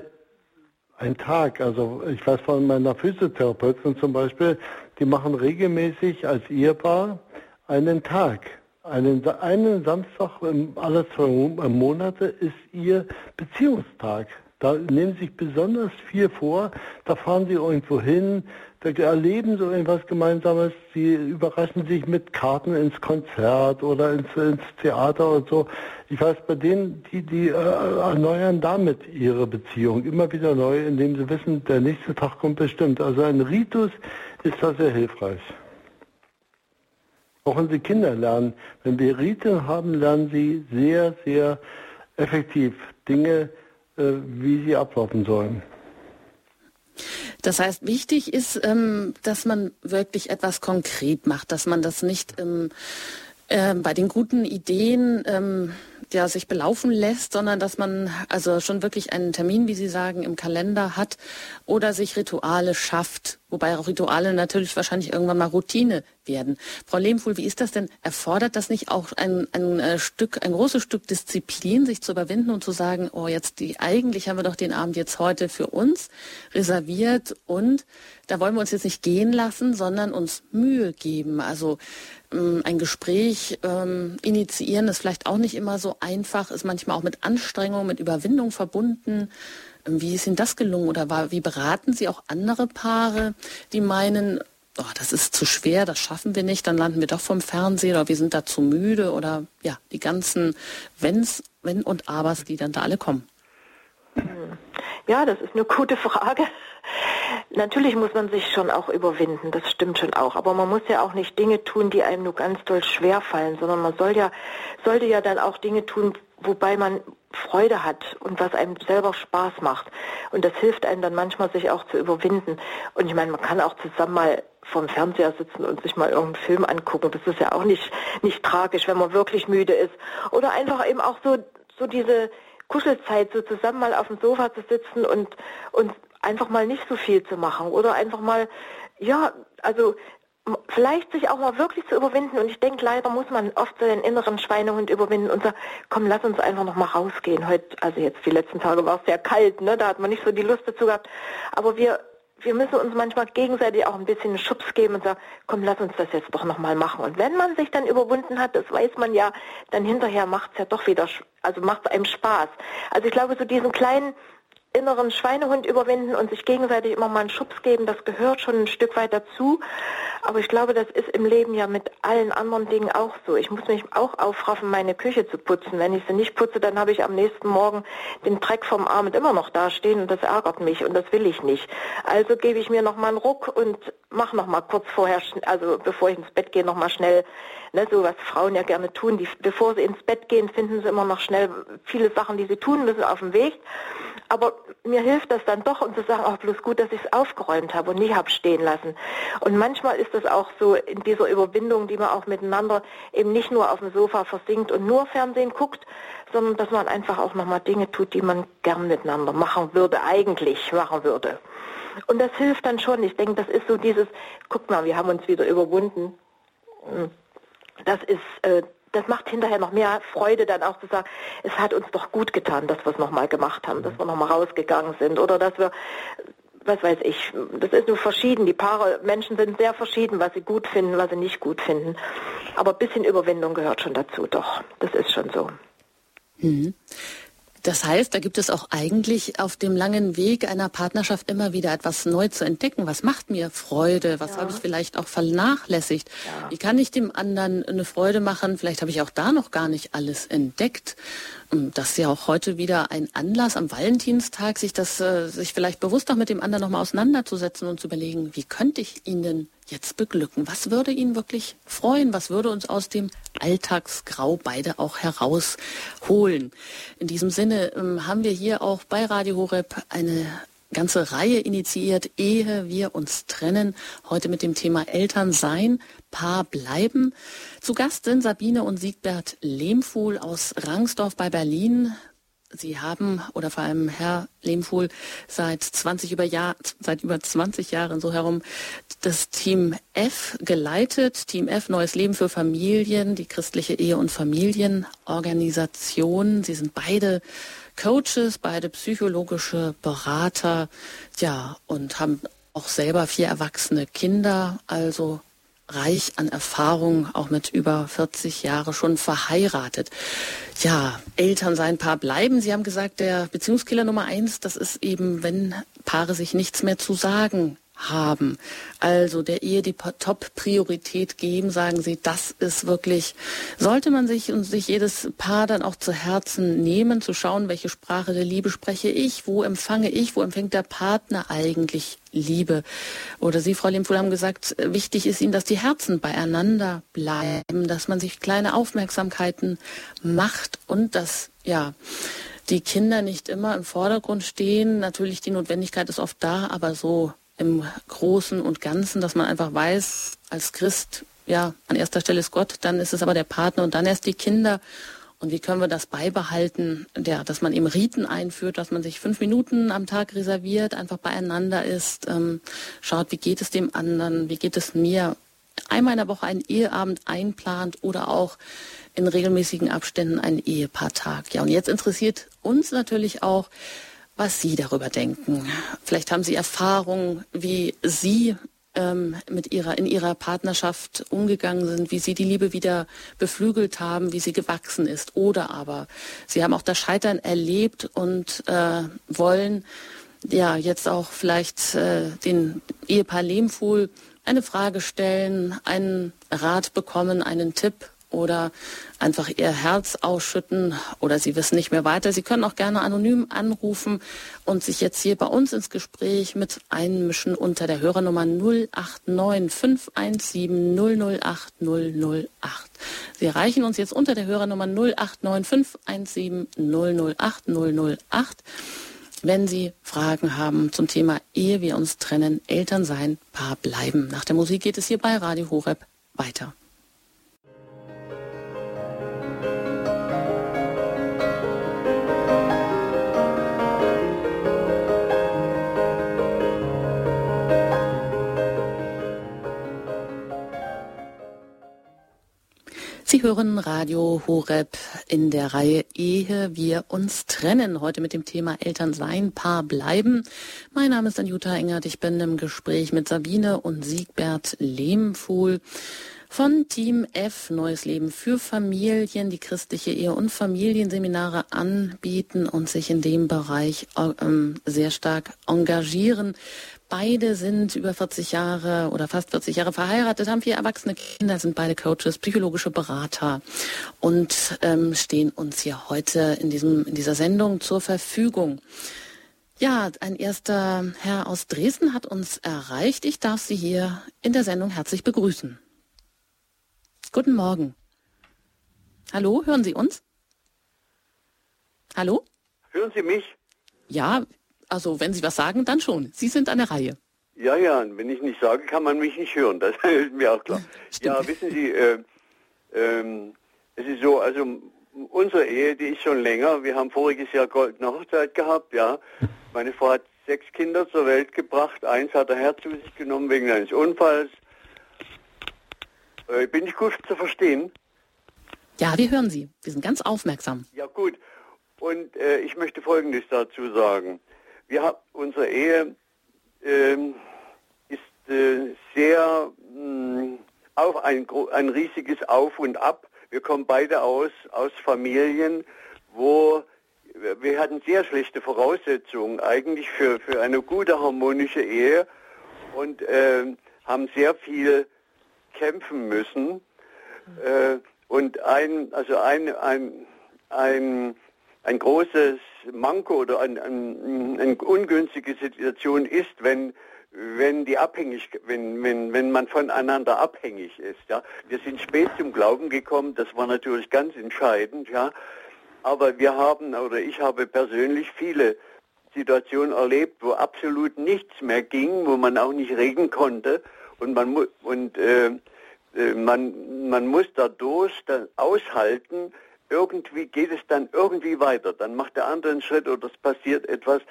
ein Tag, also ich weiß von meiner Physiotherapeutin zum Beispiel, die machen regelmäßig als Ehepaar einen Tag. Einen, einen Samstag alle zwei Monate ist ihr Beziehungstag. Da nehmen sich besonders viel vor, da fahren sie irgendwo hin, da erleben so irgendwas Gemeinsames, sie überraschen sich mit Karten ins Konzert oder ins, ins Theater und so. Ich weiß, bei denen, die, die äh, erneuern damit ihre Beziehung immer wieder neu, indem sie wissen, der nächste Tag kommt bestimmt. Also ein Ritus ist da sehr hilfreich. Auch wenn sie Kinder lernen, wenn wir Riten haben, lernen sie sehr, sehr effektiv Dinge, wie sie ablaufen sollen. Das heißt, wichtig ist, dass man wirklich etwas konkret macht, dass man das nicht bei den guten Ideen ja, sich belaufen lässt, sondern dass man also schon wirklich einen Termin, wie Sie sagen, im Kalender hat oder sich Rituale schafft, wobei auch Rituale natürlich wahrscheinlich irgendwann mal Routine werden. Frau Lehmpfuhl, wie ist das denn? Erfordert das nicht auch ein, ein Stück, ein großes Stück Disziplin, sich zu überwinden und zu sagen, oh, jetzt die, eigentlich haben wir doch den Abend jetzt heute für uns reserviert und da wollen wir uns jetzt nicht gehen lassen, sondern uns Mühe geben. Also ein Gespräch ähm, initiieren ist vielleicht auch nicht immer so einfach, ist manchmal auch mit Anstrengung, mit Überwindung verbunden. Wie ist Ihnen das gelungen oder war, wie beraten Sie auch andere Paare, die meinen, oh, das ist zu schwer, das schaffen wir nicht, dann landen wir doch vom Fernsehen oder wir sind da zu müde oder ja, die ganzen Wenns, Wenn und Abers, die dann da alle kommen? Ja, das ist eine gute Frage. Natürlich muss man sich schon auch überwinden, das stimmt schon auch. Aber man muss ja auch nicht Dinge tun, die einem nur ganz doll schwer fallen, sondern man soll ja, sollte ja dann auch Dinge tun, wobei man Freude hat und was einem selber Spaß macht. Und das hilft einem dann manchmal, sich auch zu überwinden. Und ich meine, man kann auch zusammen mal vorm Fernseher sitzen und sich mal irgendeinen Film angucken. Das ist ja auch nicht, nicht tragisch, wenn man wirklich müde ist. Oder einfach eben auch so, so diese Kuschelzeit, so zusammen mal auf dem Sofa zu sitzen und, und einfach mal nicht so viel zu machen oder einfach mal, ja, also vielleicht sich auch mal wirklich zu überwinden. Und ich denke, leider muss man oft so den inneren Schweinehund überwinden und sagen, komm, lass uns einfach noch mal rausgehen. Heute, also jetzt die letzten Tage war es sehr kalt, ne? Da hat man nicht so die Lust dazu gehabt. Aber wir, wir müssen uns manchmal gegenseitig auch ein bisschen einen Schubs geben und sagen, komm, lass uns das jetzt doch noch mal machen. Und wenn man sich dann überwunden hat, das weiß man ja, dann hinterher macht es ja doch wieder, also macht es einem Spaß. Also ich glaube, so diesen kleinen inneren Schweinehund überwinden und sich gegenseitig immer mal einen Schubs geben, das gehört schon ein Stück weit dazu. Aber ich glaube, das ist im Leben ja mit allen anderen Dingen auch so. Ich muss mich auch aufraffen, meine Küche zu putzen. Wenn ich sie nicht putze, dann habe ich am nächsten Morgen den Dreck vom Abend immer noch dastehen und das ärgert mich und das will ich nicht. Also gebe ich mir nochmal einen Ruck und mache nochmal kurz vorher, also bevor ich ins Bett gehe, nochmal schnell, ne, so was Frauen ja gerne tun. Die, bevor sie ins Bett gehen, finden sie immer noch schnell viele Sachen, die sie tun müssen auf dem Weg. Aber mir hilft das dann doch, um zu sagen, auch bloß gut, dass ich es aufgeräumt habe und nicht habe stehen lassen. Und manchmal ist das auch so in dieser Überwindung, die man auch miteinander eben nicht nur auf dem Sofa versinkt und nur Fernsehen guckt, sondern dass man einfach auch nochmal Dinge tut, die man gern miteinander machen würde, eigentlich machen würde. Und das hilft dann schon. Ich denke, das ist so dieses, guck mal, wir haben uns wieder überwunden. Das ist äh, das macht hinterher noch mehr Freude, dann auch zu sagen, es hat uns doch gut getan, dass wir es nochmal gemacht haben, dass wir nochmal rausgegangen sind oder dass wir, was weiß ich, das ist nur verschieden, die Paare, Menschen sind sehr verschieden, was sie gut finden, was sie nicht gut finden. Aber ein bisschen Überwindung gehört schon dazu, doch, das ist schon so. Mhm. Das heißt, da gibt es auch eigentlich auf dem langen Weg einer Partnerschaft immer wieder etwas neu zu entdecken. Was macht mir Freude? Was ja. habe ich vielleicht auch vernachlässigt? Ja. Wie kann ich dem anderen eine Freude machen? Vielleicht habe ich auch da noch gar nicht alles entdeckt. Das ist ja auch heute wieder ein Anlass am Valentinstag, sich das, sich vielleicht bewusst auch mit dem anderen nochmal auseinanderzusetzen und zu überlegen, wie könnte ich ihn denn jetzt beglücken? Was würde ihn wirklich freuen? Was würde uns aus dem Alltagsgrau beide auch herausholen? In diesem Sinne ähm, haben wir hier auch bei Radio Horeb eine ganze Reihe initiiert, ehe wir uns trennen. Heute mit dem Thema Eltern sein, Paar bleiben. Zu Gast sind Sabine und Siegbert Lehmpfuhl aus Rangsdorf bei Berlin. Sie haben, oder vor allem Herr Lehmpfuhl, seit zwanzig über Jahr, seit über zwanzig Jahren so herum das Team F geleitet. Team F, Neues Leben für Familien, die christliche Ehe- und Familienorganisation. Sie sind beide Coaches, beide psychologische Berater, ja, und haben auch selber vier erwachsene Kinder, also reich an Erfahrung, auch mit über vierzig Jahren schon verheiratet. Ja, Eltern sein, Paar bleiben. Sie haben gesagt, der Beziehungskiller Nummer eins, das ist eben, wenn Paare sich nichts mehr zu sagen haben. Also der Ehe die Top-Priorität geben, sagen Sie, das ist wirklich, sollte man sich und sich jedes Paar dann auch zu Herzen nehmen, zu schauen, welche Sprache der Liebe spreche ich, wo empfange ich, wo empfängt der Partner eigentlich Liebe. Oder Sie, Frau Lehmpfuhl, haben gesagt, wichtig ist Ihnen, dass die Herzen beieinander bleiben, dass man sich kleine Aufmerksamkeiten macht und dass, ja, die Kinder nicht immer im Vordergrund stehen. Natürlich, die Notwendigkeit ist oft da, aber so im Großen und Ganzen, dass man einfach weiß, als Christ, ja, an erster Stelle ist Gott, dann ist es aber der Partner und dann erst die Kinder. Und wie können wir das beibehalten, ja, dass man eben Riten einführt, dass man sich fünf Minuten am Tag reserviert, einfach beieinander ist, ähm, schaut, wie geht es dem anderen, wie geht es mir. Einmal in der Woche einen Eheabend einplant oder auch in regelmäßigen Abständen einen Ehepaartag. Ja, und jetzt interessiert uns natürlich auch, was Sie darüber denken. Vielleicht haben Sie Erfahrungen, wie Sie ähm, mit ihrer, in Ihrer Partnerschaft umgegangen sind, wie Sie die Liebe wieder beflügelt haben, wie sie gewachsen ist. Oder aber Sie haben auch das Scheitern erlebt und äh, wollen ja jetzt auch vielleicht äh, den Ehepaar Lehmpfuhl eine Frage stellen, einen Rat bekommen, einen Tipp oder einfach ihr Herz ausschütten oder Sie wissen nicht mehr weiter. Sie können auch gerne anonym anrufen und sich jetzt hier bei uns ins Gespräch mit einmischen unter der Hörernummer null acht neun fünf eins sieben null null acht null null acht. Sie erreichen uns jetzt unter der Hörernummer null acht neun fünf eins sieben null null acht null null acht. Wenn Sie Fragen haben zum Thema Ehe wir uns trennen, Eltern sein, Paar bleiben. Nach der Musik geht es hier bei Radio Horeb weiter. Sie hören Radio Horeb in der Reihe Ehe wir uns trennen. Heute mit dem Thema Eltern sein, Paar bleiben. Mein Name ist Anjuta Engert. Ich bin im Gespräch mit Sabine und Siegbert Lehmpfuhl von Team F, Neues Leben für Familien, die christliche Ehe- und Familienseminare anbieten und sich in dem Bereich ähm, sehr stark engagieren. Beide sind über vierzig Jahre oder fast vierzig Jahre verheiratet, haben vier erwachsene Kinder, sind beide Coaches, psychologische Berater und ähm, stehen uns hier heute in, diesem, in dieser Sendung zur Verfügung. Ja, ein erster Herr aus Dresden hat uns erreicht. Ich darf Sie hier in der Sendung herzlich begrüßen. Guten Morgen. Hallo, hören Sie uns? Hallo? Hören Sie mich? Ja, also, wenn Sie was sagen, dann schon. Sie sind an der Reihe. Ja, ja, wenn ich nicht sage, kann man mich nicht hören. Das ist mir auch klar. Ja, wissen Sie, äh, ähm, es ist so, also unsere Ehe, die ist schon länger. Wir haben voriges Jahr goldene Hochzeit gehabt, ja. Meine Frau hat sechs Kinder zur Welt gebracht. Eins hat der Herr zu sich genommen wegen eines Unfalls. Äh, bin ich gut zu verstehen? Ja, wir hören Sie. Wir sind ganz aufmerksam. Ja, gut. Und äh, ich möchte Folgendes dazu sagen. Wir haben unsere Ehe äh, ist äh, sehr mh, auf ein, ein riesiges Auf und Ab. Wir kommen beide aus, aus Familien, wo wir hatten sehr schlechte Voraussetzungen eigentlich für, für eine gute harmonische Ehe und äh, haben sehr viel kämpfen müssen. Äh, und ein, also ein, ein, ein Ein großes Manko oder ein, ein, eine ungünstige Situation ist, wenn wenn die abhängig, wenn wenn wenn man voneinander abhängig ist. Ja, wir sind spät zum Glauben gekommen, das war natürlich ganz entscheidend. Ja, aber wir haben oder ich habe persönlich viele Situationen erlebt, wo absolut nichts mehr ging, wo man auch nicht reden konnte und man mu- und äh, man man muss dadurch dann aushalten. Irgendwie geht es dann irgendwie weiter. Dann macht der andere einen Schritt oder es passiert etwas.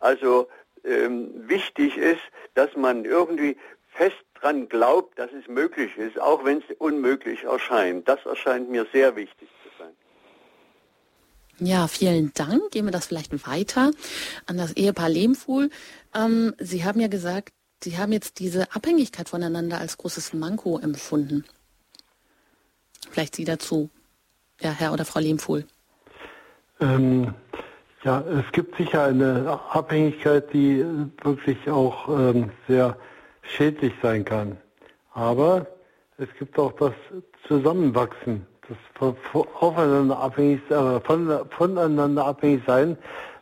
Also ähm, wichtig ist, dass man irgendwie fest dran glaubt, dass es möglich ist, auch wenn es unmöglich erscheint. Das erscheint mir sehr wichtig zu sein. Ja, vielen Dank. Gehen wir das vielleicht weiter an das Ehepaar Lehmpfuhl. Ähm, Sie haben ja gesagt, Sie haben jetzt diese Abhängigkeit voneinander als großes Manko empfunden. Vielleicht Sie dazu. Ja, Herr oder Frau Lehmpfuhl. Ähm, ja, es gibt sicher eine Abhängigkeit, die wirklich auch ähm, sehr schädlich sein kann. Aber es gibt auch das Zusammenwachsen, das aufeinander abhängig, äh, von, voneinander abhängig sein.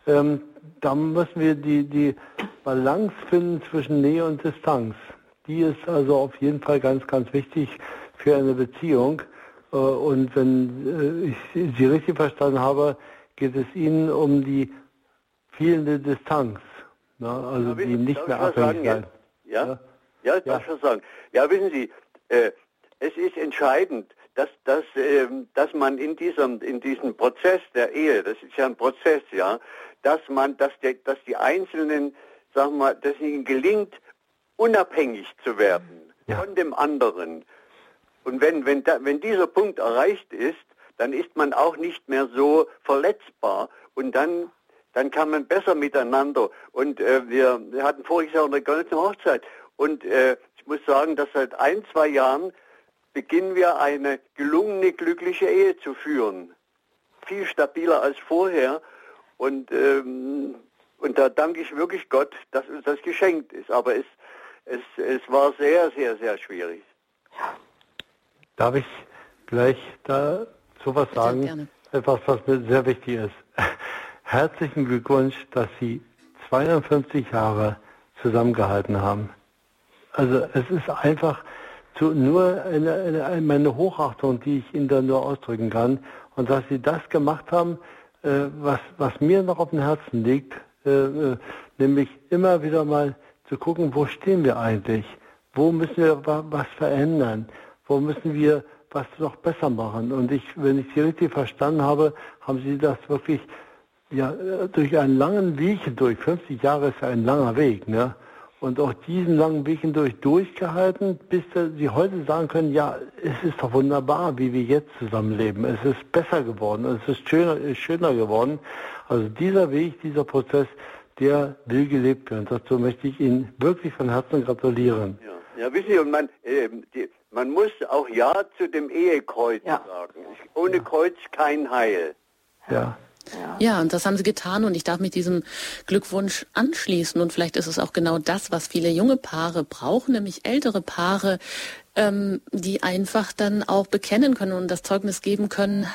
Ähm, da müssen wir die, die Balance finden zwischen Nähe und Distanz. Die ist also auf jeden Fall ganz, ganz wichtig für eine Beziehung. Und wenn ich Sie richtig verstanden habe, geht es Ihnen um die fehlende Distanz, ne? Also ja, die wissen, nicht mehr abhängig sein. Ja, ja, ja, ja. Darf ich was sagen? Ja, wissen Sie, äh, es ist entscheidend, dass, dass, äh, dass man in diesem, in diesem Prozess der Ehe, das ist ja ein Prozess, ja, dass man, dass, der, dass die Einzelnen, sagen wir mal, dass ihnen gelingt, unabhängig zu werden ja. von dem anderen. Und wenn, wenn, da, wenn dieser Punkt erreicht ist, dann ist man auch nicht mehr so verletzbar und dann, dann kann man besser miteinander. Und äh, wir, wir hatten voriges Jahr eine goldene Hochzeit und äh, ich muss sagen, dass seit ein, zwei Jahren beginnen wir eine gelungene, glückliche Ehe zu führen. Viel stabiler als vorher und, ähm, und da danke ich wirklich Gott, dass uns das geschenkt ist. Aber es, es, es war sehr, sehr, sehr schwierig. Ja. Darf ich gleich dazu was sagen? Gerne. Etwas, was mir sehr wichtig ist. Herzlichen Glückwunsch, dass Sie zweiundfünfzig Jahre zusammengehalten haben. Also es ist einfach zu, nur eine, eine, meine Hochachtung, die ich Ihnen da nur ausdrücken kann. Und dass Sie das gemacht haben, äh, was, was mir noch auf dem Herzen liegt, äh, nämlich immer wieder mal zu gucken, wo stehen wir eigentlich? Wo müssen wir was verändern? Wo müssen wir was noch besser machen? Und ich, wenn ich Sie richtig verstanden habe, haben Sie das wirklich ja, durch einen langen Weg durch, fünfzig Jahre ist ja ein langer Weg, ne? Und auch diesen langen Weg durch durchgehalten, bis Sie heute sagen können, ja, es ist doch wunderbar, wie wir jetzt zusammenleben. Es ist besser geworden, es ist schöner, ist schöner geworden. Also dieser Weg, dieser Prozess, der will gelebt werden. Dazu möchte ich Ihnen wirklich von Herzen gratulieren. Ja, ja wissen Sie, und man... Äh, die Man muss auch Ja zu dem Ehekreuz ja. sagen. Ohne ja. Kreuz kein Heil. Ja. ja, ja, und das haben Sie getan und ich darf mich diesem Glückwunsch anschließen. Und vielleicht ist es auch genau das, was viele junge Paare brauchen, nämlich ältere Paare, ähm, die einfach dann auch bekennen können und das Zeugnis geben können.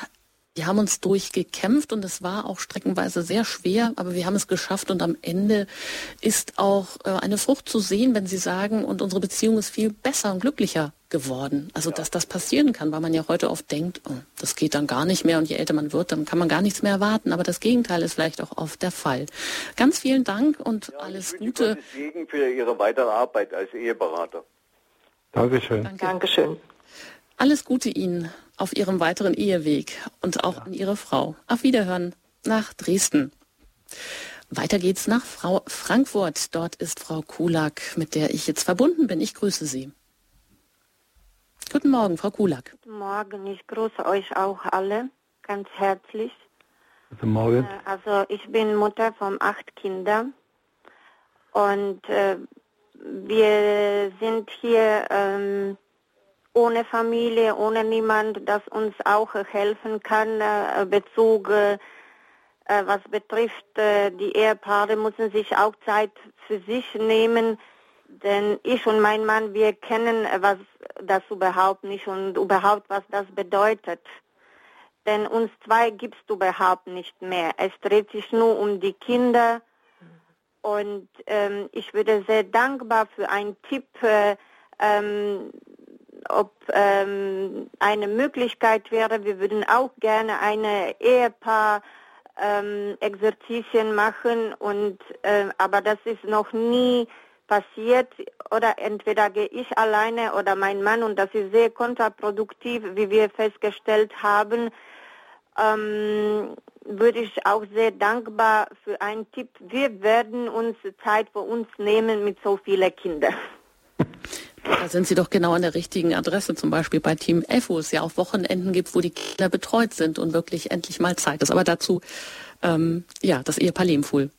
Wir haben uns durchgekämpft und es war auch streckenweise sehr schwer, aber wir haben es geschafft und am Ende ist auch äh, eine Frucht zu sehen, wenn Sie sagen, und unsere Beziehung ist viel besser und glücklicher geworden. Also ja. dass das passieren kann, weil man ja heute oft denkt, oh, das geht dann gar nicht mehr und je älter man wird, dann kann man gar nichts mehr erwarten. Aber das Gegenteil ist vielleicht auch oft der Fall. Ganz vielen Dank und ja, alles Gute. Gottes Segen für Ihre weitere Arbeit als Eheberater. Dankeschön. Danke. Dankeschön. Alles Gute Ihnen auf Ihrem weiteren Eheweg und auch ja. an Ihre Frau. Auf Wiederhören nach Dresden. Weiter geht's nach Frau Frankfurt. Dort ist Frau Kulak, mit der ich jetzt verbunden bin. Ich grüße Sie. Guten Morgen, Frau Kulak. Guten Morgen, ich grüße euch auch alle ganz herzlich. Guten Morgen. Also ich bin Mutter von acht Kindern und äh, wir sind hier ähm, ohne Familie, ohne niemand, das uns auch helfen kann, äh, Bezug äh, was betrifft äh, die Ehepaare, müssen sich auch Zeit für sich nehmen, denn ich und mein Mann, wir kennen was das überhaupt nicht und überhaupt, was das bedeutet. Denn uns zwei gibt es überhaupt nicht mehr. Es dreht sich nur um die Kinder. Und ähm, ich würde sehr dankbar für einen Tipp, äh, ähm, ob ähm, eine Möglichkeit wäre. Wir würden auch gerne eine Ehepaar ähm, Exerzitien machen, und äh, aber das ist noch nie passiert, oder entweder gehe ich alleine oder mein Mann, und das ist sehr kontraproduktiv, wie wir festgestellt haben. Ähm, würde ich auch sehr dankbar für einen Tipp. Wir werden uns Zeit für uns nehmen mit so vielen Kindern. Da sind Sie doch genau an der richtigen Adresse, zum Beispiel bei Team-F, wo es ja auch Wochenenden gibt, wo die Kinder betreut sind und wirklich endlich mal Zeit ist. Aber dazu, ähm, ja, das Ehepaar Lehmpfuhl.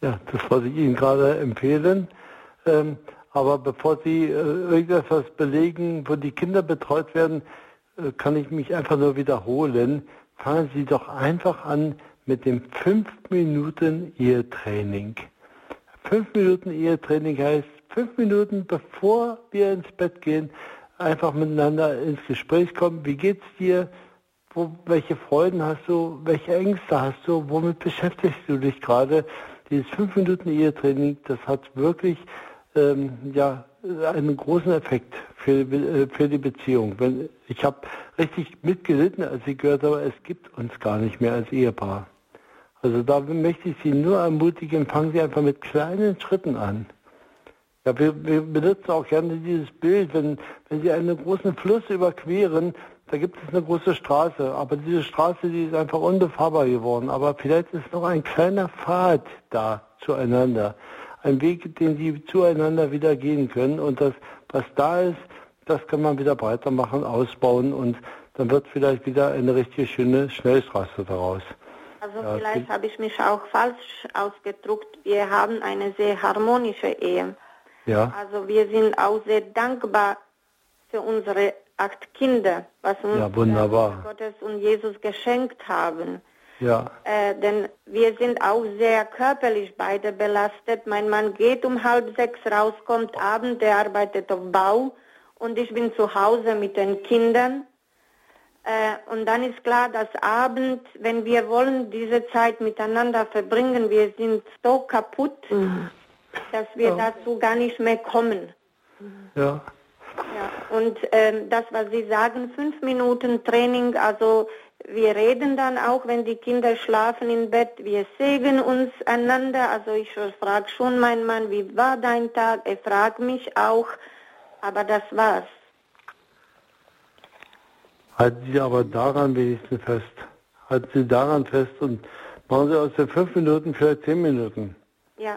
Ja, das wollte ich Ihnen gerade empfehlen. Ähm, aber bevor Sie äh, irgendetwas belegen, wo die Kinder betreut werden, äh, kann ich mich einfach nur wiederholen. Fangen Sie doch einfach an mit dem fünf Minuten Ehetraining. fünf Minuten Ehetraining heißt, fünf Minuten bevor wir ins Bett gehen, einfach miteinander ins Gespräch kommen. Wie geht's dir? Wo, welche Freuden hast du? Welche Ängste hast du? Womit beschäftigst du dich gerade? Dieses fünf Minuten Ehetraining, das hat wirklich ähm, ja, einen großen Effekt für, äh, für die Beziehung. Wenn, ich habe richtig mitgelitten, als ich gehört habe, es gibt uns gar nicht mehr als Ehepaar. Also da möchte ich Sie nur ermutigen, fangen Sie einfach mit kleinen Schritten an. Ja, wir, wir benutzen auch gerne dieses Bild, wenn, wenn Sie einen großen Fluss überqueren, da gibt es eine große Straße, aber diese Straße, die ist einfach unbefahrbar geworden. Aber vielleicht ist noch ein kleiner Pfad da zueinander. Ein Weg, den Sie zueinander wieder gehen können. Und das, was da ist, das kann man wieder breiter machen, ausbauen. Und dann wird vielleicht wieder eine richtig schöne Schnellstraße daraus. Also ja, vielleicht habe ich mich auch falsch ausgedrückt. Wir haben eine sehr harmonische Ehe. Ja. Also wir sind auch sehr dankbar für unsere acht Kinder, was uns ja, wunderbar. Gottes und Jesus geschenkt haben. Ja. Äh, denn wir sind auch sehr körperlich beide belastet. Mein Mann geht um halb sechs raus, kommt abends, der arbeitet auf Bau und ich bin zu Hause mit den Kindern. Äh, und dann ist klar, dass abend, wenn wir wollen, diese Zeit miteinander verbringen, wir sind so kaputt, mhm. dass wir ja. dazu gar nicht mehr kommen. Ja. Ja, und ähm, das, was Sie sagen, fünf Minuten Training, also wir reden dann auch, wenn die Kinder schlafen im Bett, wir segnen uns einander, also ich frage schon meinen Mann, wie war dein Tag, er fragt mich auch, aber das war's. Halten Sie aber daran wenigstens fest, halten Sie daran fest und machen Sie aus den fünf Minuten vielleicht zehn Minuten. Ja.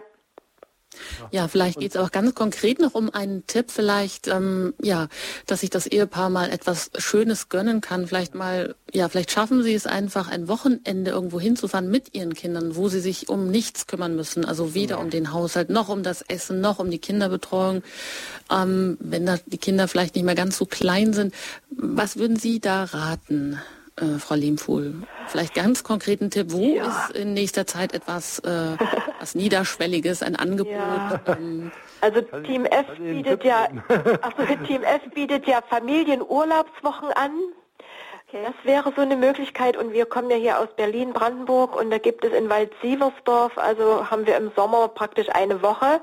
Ja, vielleicht geht es auch ganz konkret noch um einen Tipp, vielleicht, ähm, ja, dass sich das Ehepaar mal etwas Schönes gönnen kann. Vielleicht mal, ja, vielleicht schaffen Sie es einfach, ein Wochenende irgendwo hinzufahren mit Ihren Kindern, wo Sie sich um nichts kümmern müssen. Also weder ja. um den Haushalt, noch um das Essen, noch um die Kinderbetreuung. Ähm, wenn da die Kinder vielleicht nicht mehr ganz so klein sind. Was würden Sie da raten, äh, Frau Lehmpfuhl? Vielleicht ganz konkreten Tipp, wo ja. ist in nächster Zeit etwas äh, was Niederschwelliges, ein Angebot? Ja. Ähm, also Team F bietet ja also Team F bietet ja Familienurlaubswochen an. Okay. Das wäre so eine Möglichkeit, und wir kommen ja hier aus Berlin, Brandenburg, und da gibt es in Waldsieversdorf, also haben wir im Sommer praktisch eine Woche,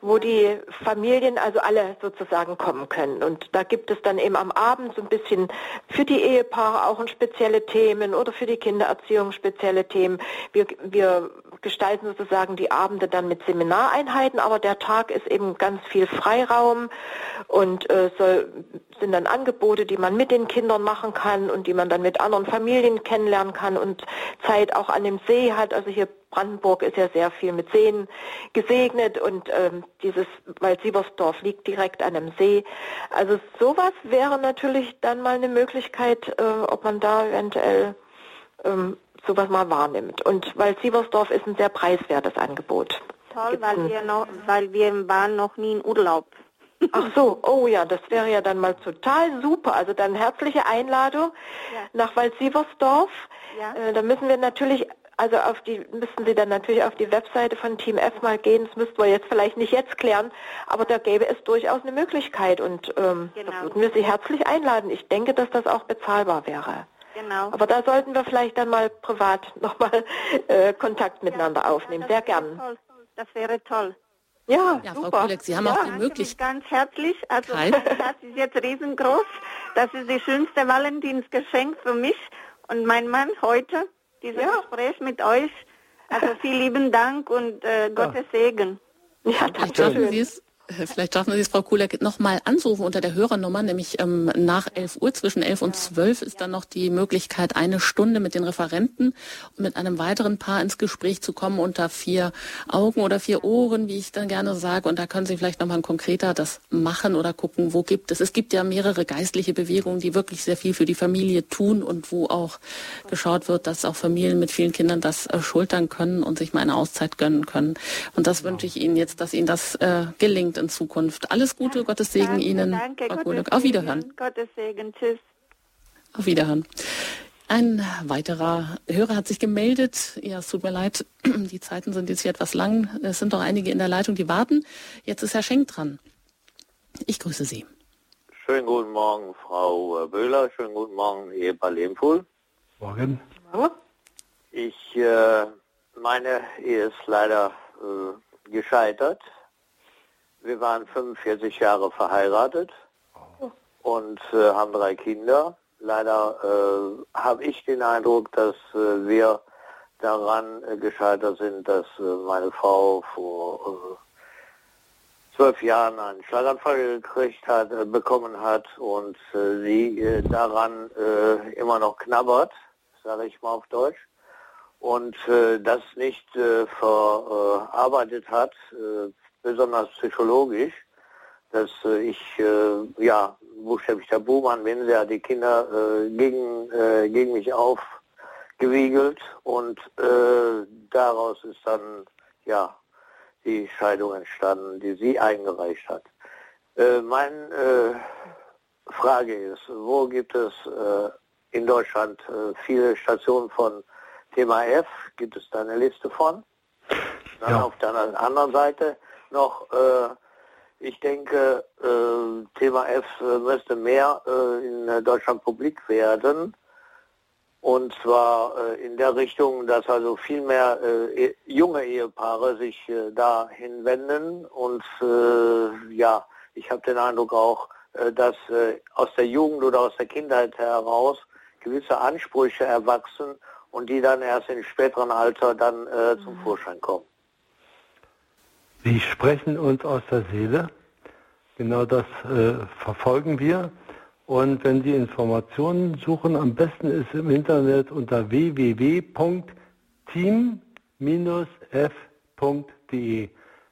wo die Familien, also alle sozusagen, kommen können. Und da gibt es dann eben am Abend so ein bisschen für die Ehepaare auch spezielle Themen oder für die Kindererziehung spezielle Themen. Wir, wir gestalten sozusagen die Abende dann mit Seminareinheiten, aber der Tag ist eben ganz viel Freiraum und äh, soll, sind dann Angebote, die man mit den Kindern machen kann und die man dann mit anderen Familien kennenlernen kann und Zeit auch an dem See hat. Also hier Brandenburg ist ja sehr viel mit Seen gesegnet und ähm, dieses Waldsieversdorf liegt direkt an einem See. Also sowas wäre natürlich dann mal eine Möglichkeit, äh, ob man da eventuell ähm, sowas mal wahrnimmt. Und Waldsieversdorf ist ein sehr preiswertes Angebot. Toll, weil wir, noch, weil wir waren noch nie in Urlaub. Ach so, oh ja, das wäre ja dann mal total super. Also dann herzliche Einladung ja. nach Waldsieversdorf. Ja. Äh, da müssen wir natürlich... Also auf die müssten Sie dann natürlich auf die Webseite von Team F mal gehen. Das müssten wir jetzt vielleicht nicht jetzt klären, aber da gäbe es durchaus eine Möglichkeit und ähm, genau. da würden wir Sie herzlich einladen. Ich denke, dass das auch bezahlbar wäre. Genau. Aber da sollten wir vielleicht dann mal privat nochmal äh, Kontakt miteinander ja, aufnehmen. Ja, sehr gern. Toll. Das wäre toll. Ja, ja super. Frau Kuleck, Sie haben ja, auch die Möglichkeit. Ganz herzlich. Also Kein? Das ist jetzt riesengroß. Das ist die schönste Valentinsgeschenk für mich und mein Mann heute. Dieses ja. Gespräch mit euch. Also vielen lieben Dank und äh, Gottes ja. Segen. Ja, danke. Vielleicht schaffen Sie es, Frau Kuleck, nochmal anzurufen unter der Hörernummer, nämlich ähm, nach elf Uhr, zwischen elf und zwölf ist dann noch die Möglichkeit, eine Stunde mit den Referenten und mit einem weiteren Paar ins Gespräch zu kommen unter vier Augen oder vier Ohren, wie ich dann gerne sage. Und da können Sie vielleicht nochmal konkreter das machen oder gucken, wo gibt es. Es gibt ja mehrere geistliche Bewegungen, die wirklich sehr viel für die Familie tun und wo auch geschaut wird, dass auch Familien mit vielen Kindern das äh, schultern können und sich mal eine Auszeit gönnen können. Und das genau. wünsche ich Ihnen jetzt, dass Ihnen das äh, gelingt. In Zukunft. Alles Gute, ja, Gottes Segen danke, Ihnen. Danke, Gottes Auf Wiederhören. Segen, Gottes Segen, tschüss. Auf Wiederhören. Ein weiterer Hörer hat sich gemeldet. Ja, es tut mir leid, die Zeiten sind jetzt hier etwas lang. Es sind doch einige in der Leitung, die warten. Jetzt ist Herr Schenk dran. Ich grüße Sie. Schönen guten Morgen, Frau Böhler. Schönen guten Morgen, Ehepaar Lehmpfuhl. Morgen. Ich, äh, meine Ehe ist leider äh, gescheitert. Wir waren fünfundvierzig Jahre verheiratet und äh, haben drei Kinder. Leider äh, habe ich den Eindruck, dass äh, wir daran äh, gescheitert sind, dass äh, meine Frau vor zwölf äh, Jahren einen Schlaganfall gekriegt hat, äh, bekommen hat und äh, sie äh, daran äh, immer noch knabbert, sage ich mal auf Deutsch. Und äh, das nicht äh, verarbeitet hat, äh, besonders psychologisch, dass äh, ich, äh, ja, buchstäblich der Buhmann bin, der hat die Kinder äh, gegen, äh, gegen mich aufgewiegelt und äh, daraus ist dann, ja, die Scheidung entstanden, die sie eingereicht hat. Äh, meine äh, Frage ist, wo gibt es äh, in Deutschland äh, viele Stationen von Thema F? Gibt es da eine Liste von? Dann ja. auf der anderen Seite noch, äh, ich denke, äh, Thema F müsste mehr äh, in Deutschland publik werden. Und zwar äh, in der Richtung, dass also viel mehr äh, junge Ehepaare sich äh, dahin wenden. Und äh, ja, ich habe den Eindruck auch, äh, dass äh, aus der Jugend oder aus der Kindheit heraus gewisse Ansprüche erwachsen und die dann erst im späteren Alter dann äh, mhm. zum Vorschein kommen. Sie sprechen uns aus der Seele, genau das äh, verfolgen wir. Und wenn Sie Informationen suchen, am besten ist im Internet unter w w w punkt team Bindestrich f punkt de.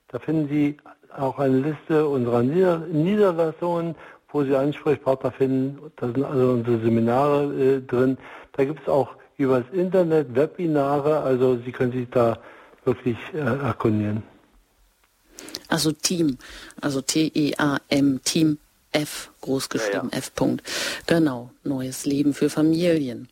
Da finden Sie auch eine Liste unserer Nieder- Niederlassungen, wo Sie Ansprechpartner finden. Da sind also unsere Seminare äh, drin. Da gibt es auch über das Internet Webinare, also Sie können sich da wirklich äh, erkundigen. Also Team, also T E A M, Team F, großgeschrieben, ja, ja. F. Punkt. Genau, neues Leben für Familien.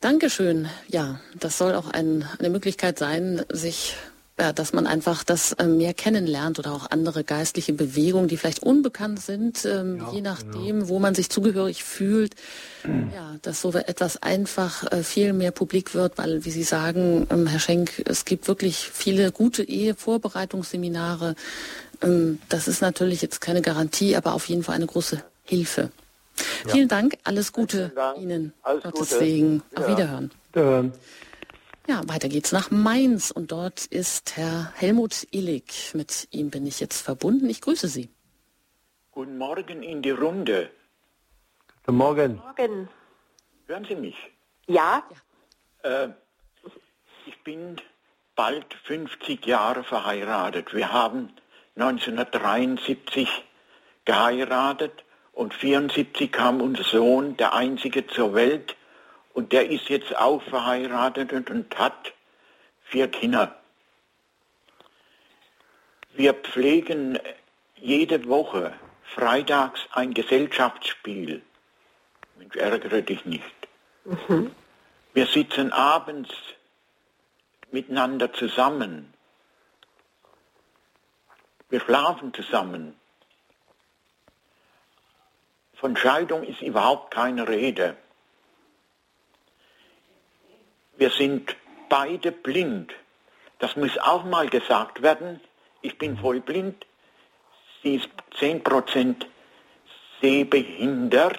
Dankeschön. Ja, das soll auch ein, eine Möglichkeit sein, sich, ja, dass man einfach das mehr kennenlernt oder auch andere geistliche Bewegungen, die vielleicht unbekannt sind, ähm, ja, je nachdem, ja. wo man sich zugehörig fühlt. Ja, dass so etwas einfach äh, viel mehr publik wird, weil, wie Sie sagen, ähm, Herr Schenk, es gibt wirklich viele gute Ehevorbereitungsseminare. Ähm, das ist natürlich jetzt keine Garantie, aber auf jeden Fall eine große Hilfe. Ja. Vielen Dank, alles Gute Dank. Ihnen. Alles Gottes Gute. Segen. Ja. Auf Wiederhören. Wiederhören. Ja, weiter geht's nach Mainz und dort ist Herr Helmut Illig. Mit ihm bin ich jetzt verbunden. Ich grüße Sie. Guten Morgen in die Runde. Guten Morgen. Guten Morgen. Hören Sie mich? Ja. Äh, ich bin bald fünfzig Jahre verheiratet. Wir haben neunzehnhundertdreiundsiebzig geheiratet und neunzehnhundertvierundsiebzig kam unser Sohn, der einzige, zur Welt. Und der ist jetzt auch verheiratet und hat vier Kinder. Wir pflegen jede Woche freitags ein Gesellschaftsspiel. Mensch, ärgere dich nicht. Mhm. Wir sitzen abends miteinander zusammen. Wir schlafen zusammen. Von Scheidung ist überhaupt keine Rede. Wir sind beide blind. Das muss auch mal gesagt werden. Ich bin voll blind. Sie ist zehn Prozent sehbehindert.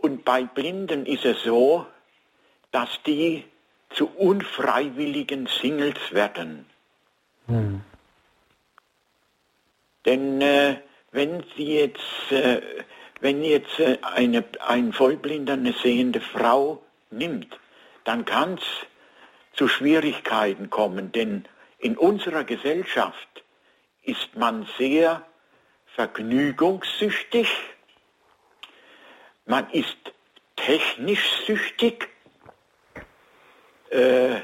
Und bei Blinden ist es so, dass die zu unfreiwilligen Singles werden. Hm. Denn äh, wenn sie jetzt, äh, wenn jetzt äh, eine, ein Vollblinder eine sehende Frau nimmt, dann kann es zu Schwierigkeiten kommen, denn in unserer Gesellschaft ist man sehr vergnügungssüchtig, man ist technisch süchtig. Äh,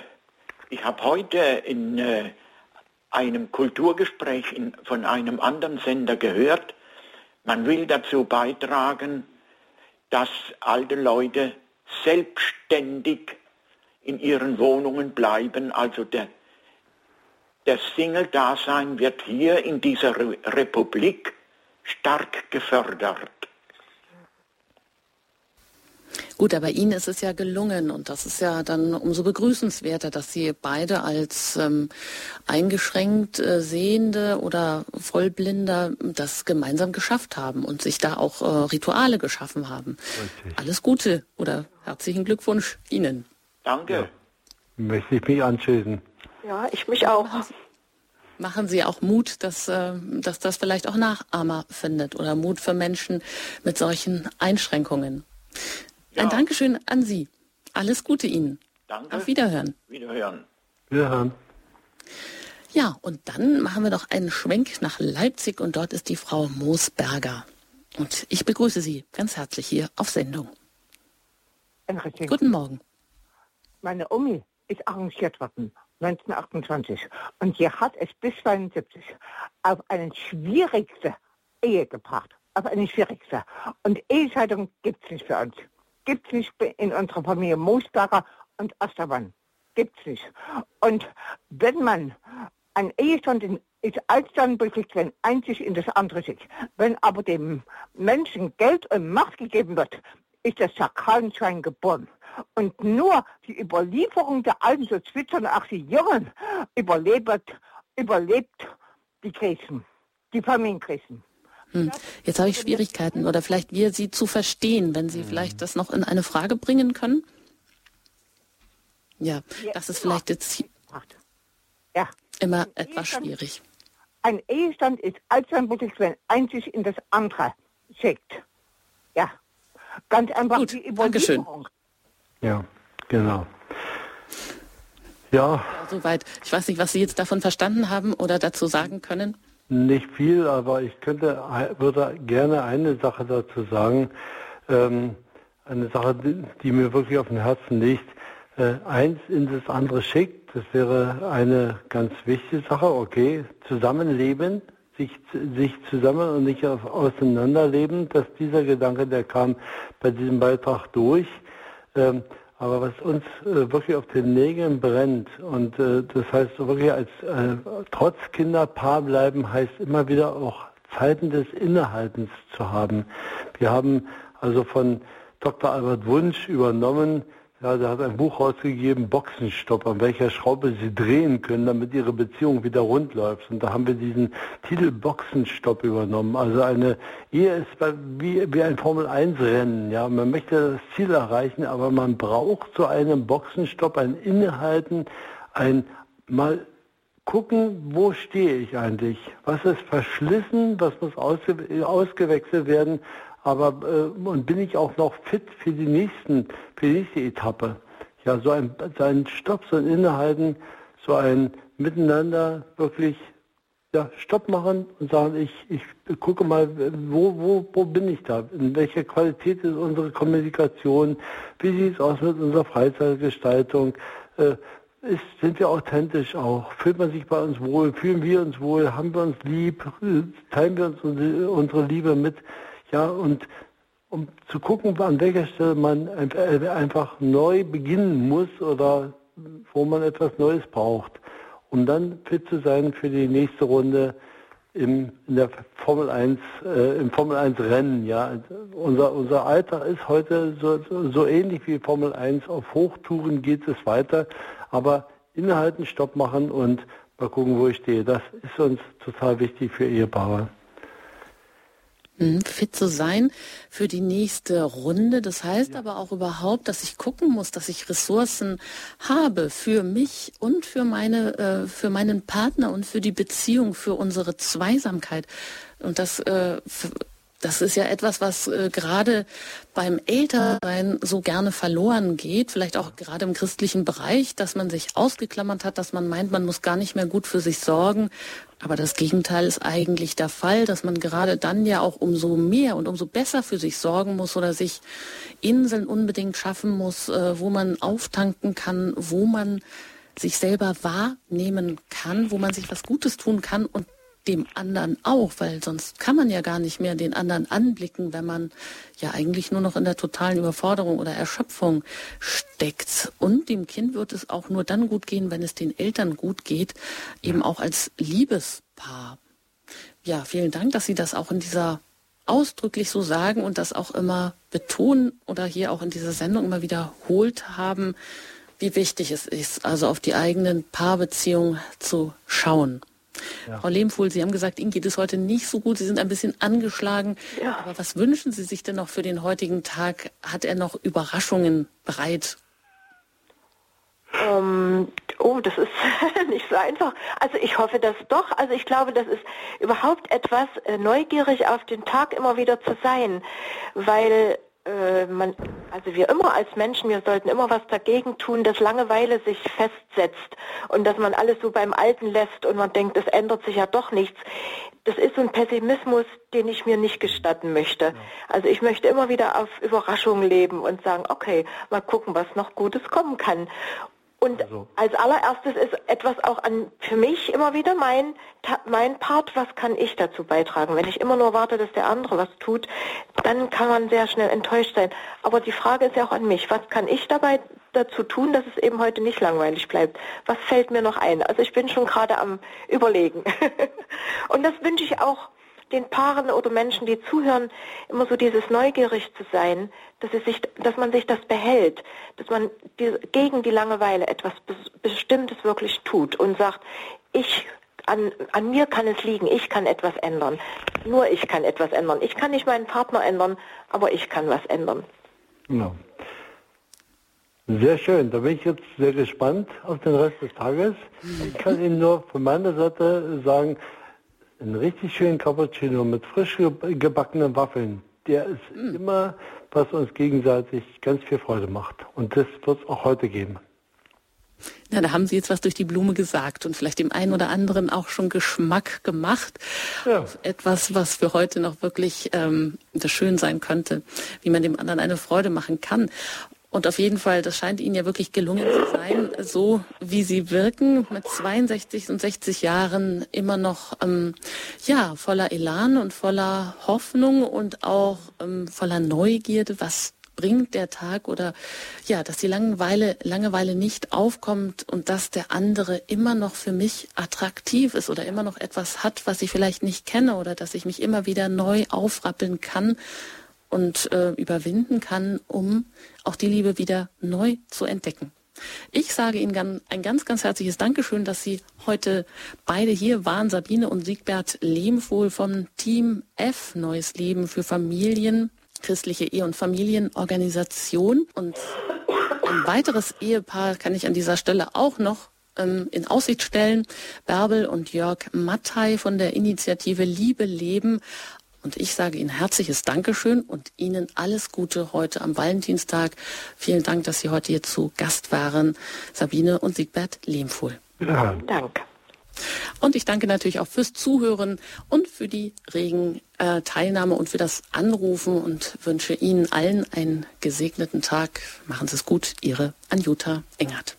ich habe heute in äh, einem Kulturgespräch in, von einem anderen Sender gehört, man will dazu beitragen, dass alte Leute selbstständig in ihren Wohnungen bleiben. Also der, der Single-Dasein wird hier in dieser Re- Republik stark gefördert. Gut, aber Ihnen ist es ja gelungen und das ist ja dann umso begrüßenswerter, dass Sie beide als ähm, eingeschränkt äh, Sehende oder Vollblinder das gemeinsam geschafft haben und sich da auch äh, Rituale geschaffen haben. Richtig. Alles Gute oder herzlichen Glückwunsch Ihnen. Danke. Ja. Möchte ich mich anschließen? Ja, ich mich auch. Machen Sie auch Mut, dass, dass das vielleicht auch Nachahmer findet oder Mut für Menschen mit solchen Einschränkungen. Ja. Ein Dankeschön an Sie. Alles Gute Ihnen. Danke. Auf Wiederhören. Wiederhören. Wiederhören. Ja, und dann machen wir noch einen Schwenk nach Leipzig und dort ist die Frau Moosberger. Und ich begrüße Sie ganz herzlich hier auf Sendung. Guten Morgen. Meine Omi ist arrangiert worden, neunzehnhundertachtundzwanzig. Und sie hat es bis zweiundsiebzig auf eine schwierigste Ehe gebracht. Auf eine schwierigste. Und Ehescheidung gibt es nicht für uns. Gibt es nicht in unserer Familie Moosberger und Ostermann. Gibt es nicht. Und wenn man ein Ehestand ist als dann besitzt, wenn einzig in das andere sitzt. Wenn aber dem Menschen Geld und Macht gegeben wird, ist das Sakralenschwein geboren. Und nur die Überlieferung der alten so zwitzern, auch die Jungen, überlebt, überlebt die Krisen, die Familienkrisen. Jetzt habe ich Schwierigkeiten oder vielleicht wir Sie zu verstehen, wenn Sie vielleicht das noch in eine Frage bringen können. Ja, das ist vielleicht jetzt ja immer etwas schwierig. Ein Ehestand ist allzeit möglich, wenn eins sich in das andere schickt. Ja, ganz einfach. Gut, die Überlieferung. Ja, genau. Ja. Ja, soweit. Ich weiß nicht, was Sie jetzt davon verstanden haben oder dazu sagen können. Nicht viel, aber ich könnte, würde gerne eine Sache dazu sagen, ähm, eine Sache, die, die mir wirklich auf dem Herzen liegt. Äh, eins in das andere schickt, das wäre eine ganz wichtige Sache, okay, zusammenleben, sich, sich zusammen und nicht auf, auseinanderleben, dass dieser Gedanke, der kam bei diesem Beitrag durch, ähm, aber was uns äh, wirklich auf den Nägeln brennt und äh, das heißt wirklich als äh, trotz Kinderpaar bleiben heißt immer wieder auch Zeiten des Innehaltens zu haben. Wir haben also von Doktor Albert Wunsch übernommen, ja, der hat ein Buch rausgegeben, Boxenstopp, an welcher Schraube Sie drehen können, damit Ihre Beziehung wieder rund läuft. Und da haben wir diesen Titel Boxenstopp übernommen. Also eine Ehe ist wie, wie ein Formel eins Rennen. Ja, man möchte das Ziel erreichen, aber man braucht zu einem Boxenstopp ein Innehalten, ein mal gucken, wo stehe ich eigentlich? Was ist verschlissen? Was muss ausge- ausgewechselt werden? Aber äh, und bin ich auch noch fit für die nächsten, für die nächste Etappe? ja, so ein, so ein Stopp, so ein Innehalten, so ein Miteinander wirklich, ja, Stopp machen und sagen, ich, ich gucke mal, wo, wo, wo bin ich da? In welcher Qualität ist unsere Kommunikation? Wie sieht es aus mit unserer Freizeitgestaltung? Äh, Ist, sind wir authentisch auch? Fühlt man sich bei uns wohl? Fühlen wir uns wohl? Haben wir uns lieb? Teilen wir uns unsere Liebe mit? Ja, und um zu gucken, an welcher Stelle man einfach neu beginnen muss oder wo man etwas Neues braucht, um dann fit zu sein für die nächste Runde im, in der Formel eins, äh, im Formel eins Rennen. Ja, unser, unser Alltag ist heute so, so ähnlich wie Formel eins. Auf Hochtouren geht es weiter. Aber innehalten, Stopp machen und mal gucken, wo ich stehe. Das ist uns total wichtig für Ehepaare. Fit zu sein für die nächste Runde. Das heißt ja. aber auch überhaupt, dass ich gucken muss, dass ich Ressourcen habe für mich und für meine, für meinen Partner und für die Beziehung, für unsere Zweisamkeit. Und das, das ist ja etwas, was gerade beim Ältersein so gerne verloren geht, vielleicht auch gerade im christlichen Bereich, dass man sich ausgeklammert hat, dass man meint, man muss gar nicht mehr gut für sich sorgen. Aber das Gegenteil ist eigentlich der Fall, dass man gerade dann ja auch umso mehr und umso besser für sich sorgen muss oder sich Inseln unbedingt schaffen muss, wo man auftanken kann, wo man sich selber wahrnehmen kann, wo man sich was Gutes tun kann und dem anderen auch, weil sonst kann man ja gar nicht mehr den anderen anblicken, wenn man ja eigentlich nur noch in der totalen Überforderung oder Erschöpfung steckt. Und dem Kind wird es auch nur dann gut gehen, wenn es den Eltern gut geht, eben auch als Liebespaar. Ja, vielen Dank, dass Sie das auch in dieser ausdrücklich so sagen und das auch immer betonen oder hier auch in dieser Sendung immer wiederholt haben, wie wichtig es ist, also auf die eigenen Paarbeziehungen zu schauen. Ja. Frau Lehmpfuhl, Sie haben gesagt, Ihnen geht es heute nicht so gut, Sie sind ein bisschen angeschlagen. Ja. Aber was wünschen Sie sich denn noch für den heutigen Tag? Hat er noch Überraschungen bereit? Ähm, oh, das ist nicht so einfach. Also ich hoffe das doch. Also ich glaube, das ist überhaupt etwas, neugierig auf den Tag immer wieder zu sein, weil... Man, also wir immer als Menschen, wir sollten immer was dagegen tun, dass Langeweile sich festsetzt und dass man alles so beim Alten lässt und man denkt, es ändert sich ja doch nichts. Das ist so ein Pessimismus, den ich mir nicht gestatten möchte. Ja. Also ich möchte immer wieder auf Überraschung leben und sagen, okay, mal gucken, was noch Gutes kommen kann. Und also. Als allererstes ist etwas auch an für mich immer wieder mein, mein Part, was kann ich dazu beitragen? Wenn ich immer nur warte, dass der andere was tut, dann kann man sehr schnell enttäuscht sein. Aber die Frage ist ja auch an mich, was kann ich dabei dazu tun, dass es eben heute nicht langweilig bleibt? Was fällt mir noch ein? Also ich bin schon gerade am Überlegen. Und das wünsche ich auch den Paaren oder Menschen, die zuhören, immer so dieses neugierig zu sein, dass, es sich, dass man sich das behält, dass man die, gegen die Langeweile etwas Bestimmtes wirklich tut und sagt, ich, an, an mir kann es liegen, ich kann etwas ändern, nur ich kann etwas ändern. Ich kann nicht meinen Partner ändern, aber ich kann was ändern. Genau. Sehr schön, da bin ich jetzt sehr gespannt auf den Rest des Tages. Ich kann Ihnen nur von meiner Seite sagen, einen richtig schönen Cappuccino mit frisch gebackenen Waffeln. Der ist mm. immer, was uns gegenseitig ganz viel Freude macht. Und das wird es auch heute geben. Na, da haben Sie jetzt was durch die Blume gesagt und vielleicht dem einen oder anderen auch schon Geschmack gemacht. Ja. Etwas, was für heute noch wirklich ähm, das schön sein könnte, wie man dem anderen eine Freude machen kann. Und auf jeden Fall, das scheint Ihnen ja wirklich gelungen zu sein, so wie Sie wirken, mit zweiundsechzig und sechzig Jahren immer noch ähm, ja voller Elan und voller Hoffnung und auch ähm, voller Neugierde, was bringt der Tag oder ja, dass die Langeweile, Langeweile nicht aufkommt und dass der andere immer noch für mich attraktiv ist oder immer noch etwas hat, was ich vielleicht nicht kenne oder dass ich mich immer wieder neu aufrappeln kann und äh, überwinden kann, um auch die Liebe wieder neu zu entdecken. Ich sage Ihnen ein ganz, ganz herzliches Dankeschön, dass Sie heute beide hier waren, Sabine und Siegbert Lehmpfuhl vom Team F, Neues Leben für Familien, christliche Ehe- und Familienorganisation. Und ein weiteres Ehepaar kann ich an dieser Stelle auch noch ähm, in Aussicht stellen, Bärbel und Jörg Mattei von der Initiative Liebe Leben Und ich sage Ihnen herzliches Dankeschön und Ihnen alles Gute heute am Valentinstag. Vielen Dank, dass Sie heute hier zu Gast waren, Sabine und Siegbert Lehmpfuhl. Ja. Danke. Und ich danke natürlich auch fürs Zuhören und für die regen äh, Teilnahme und für das Anrufen und wünsche Ihnen allen einen gesegneten Tag. Machen Sie es gut, Ihre Anjuta Engert.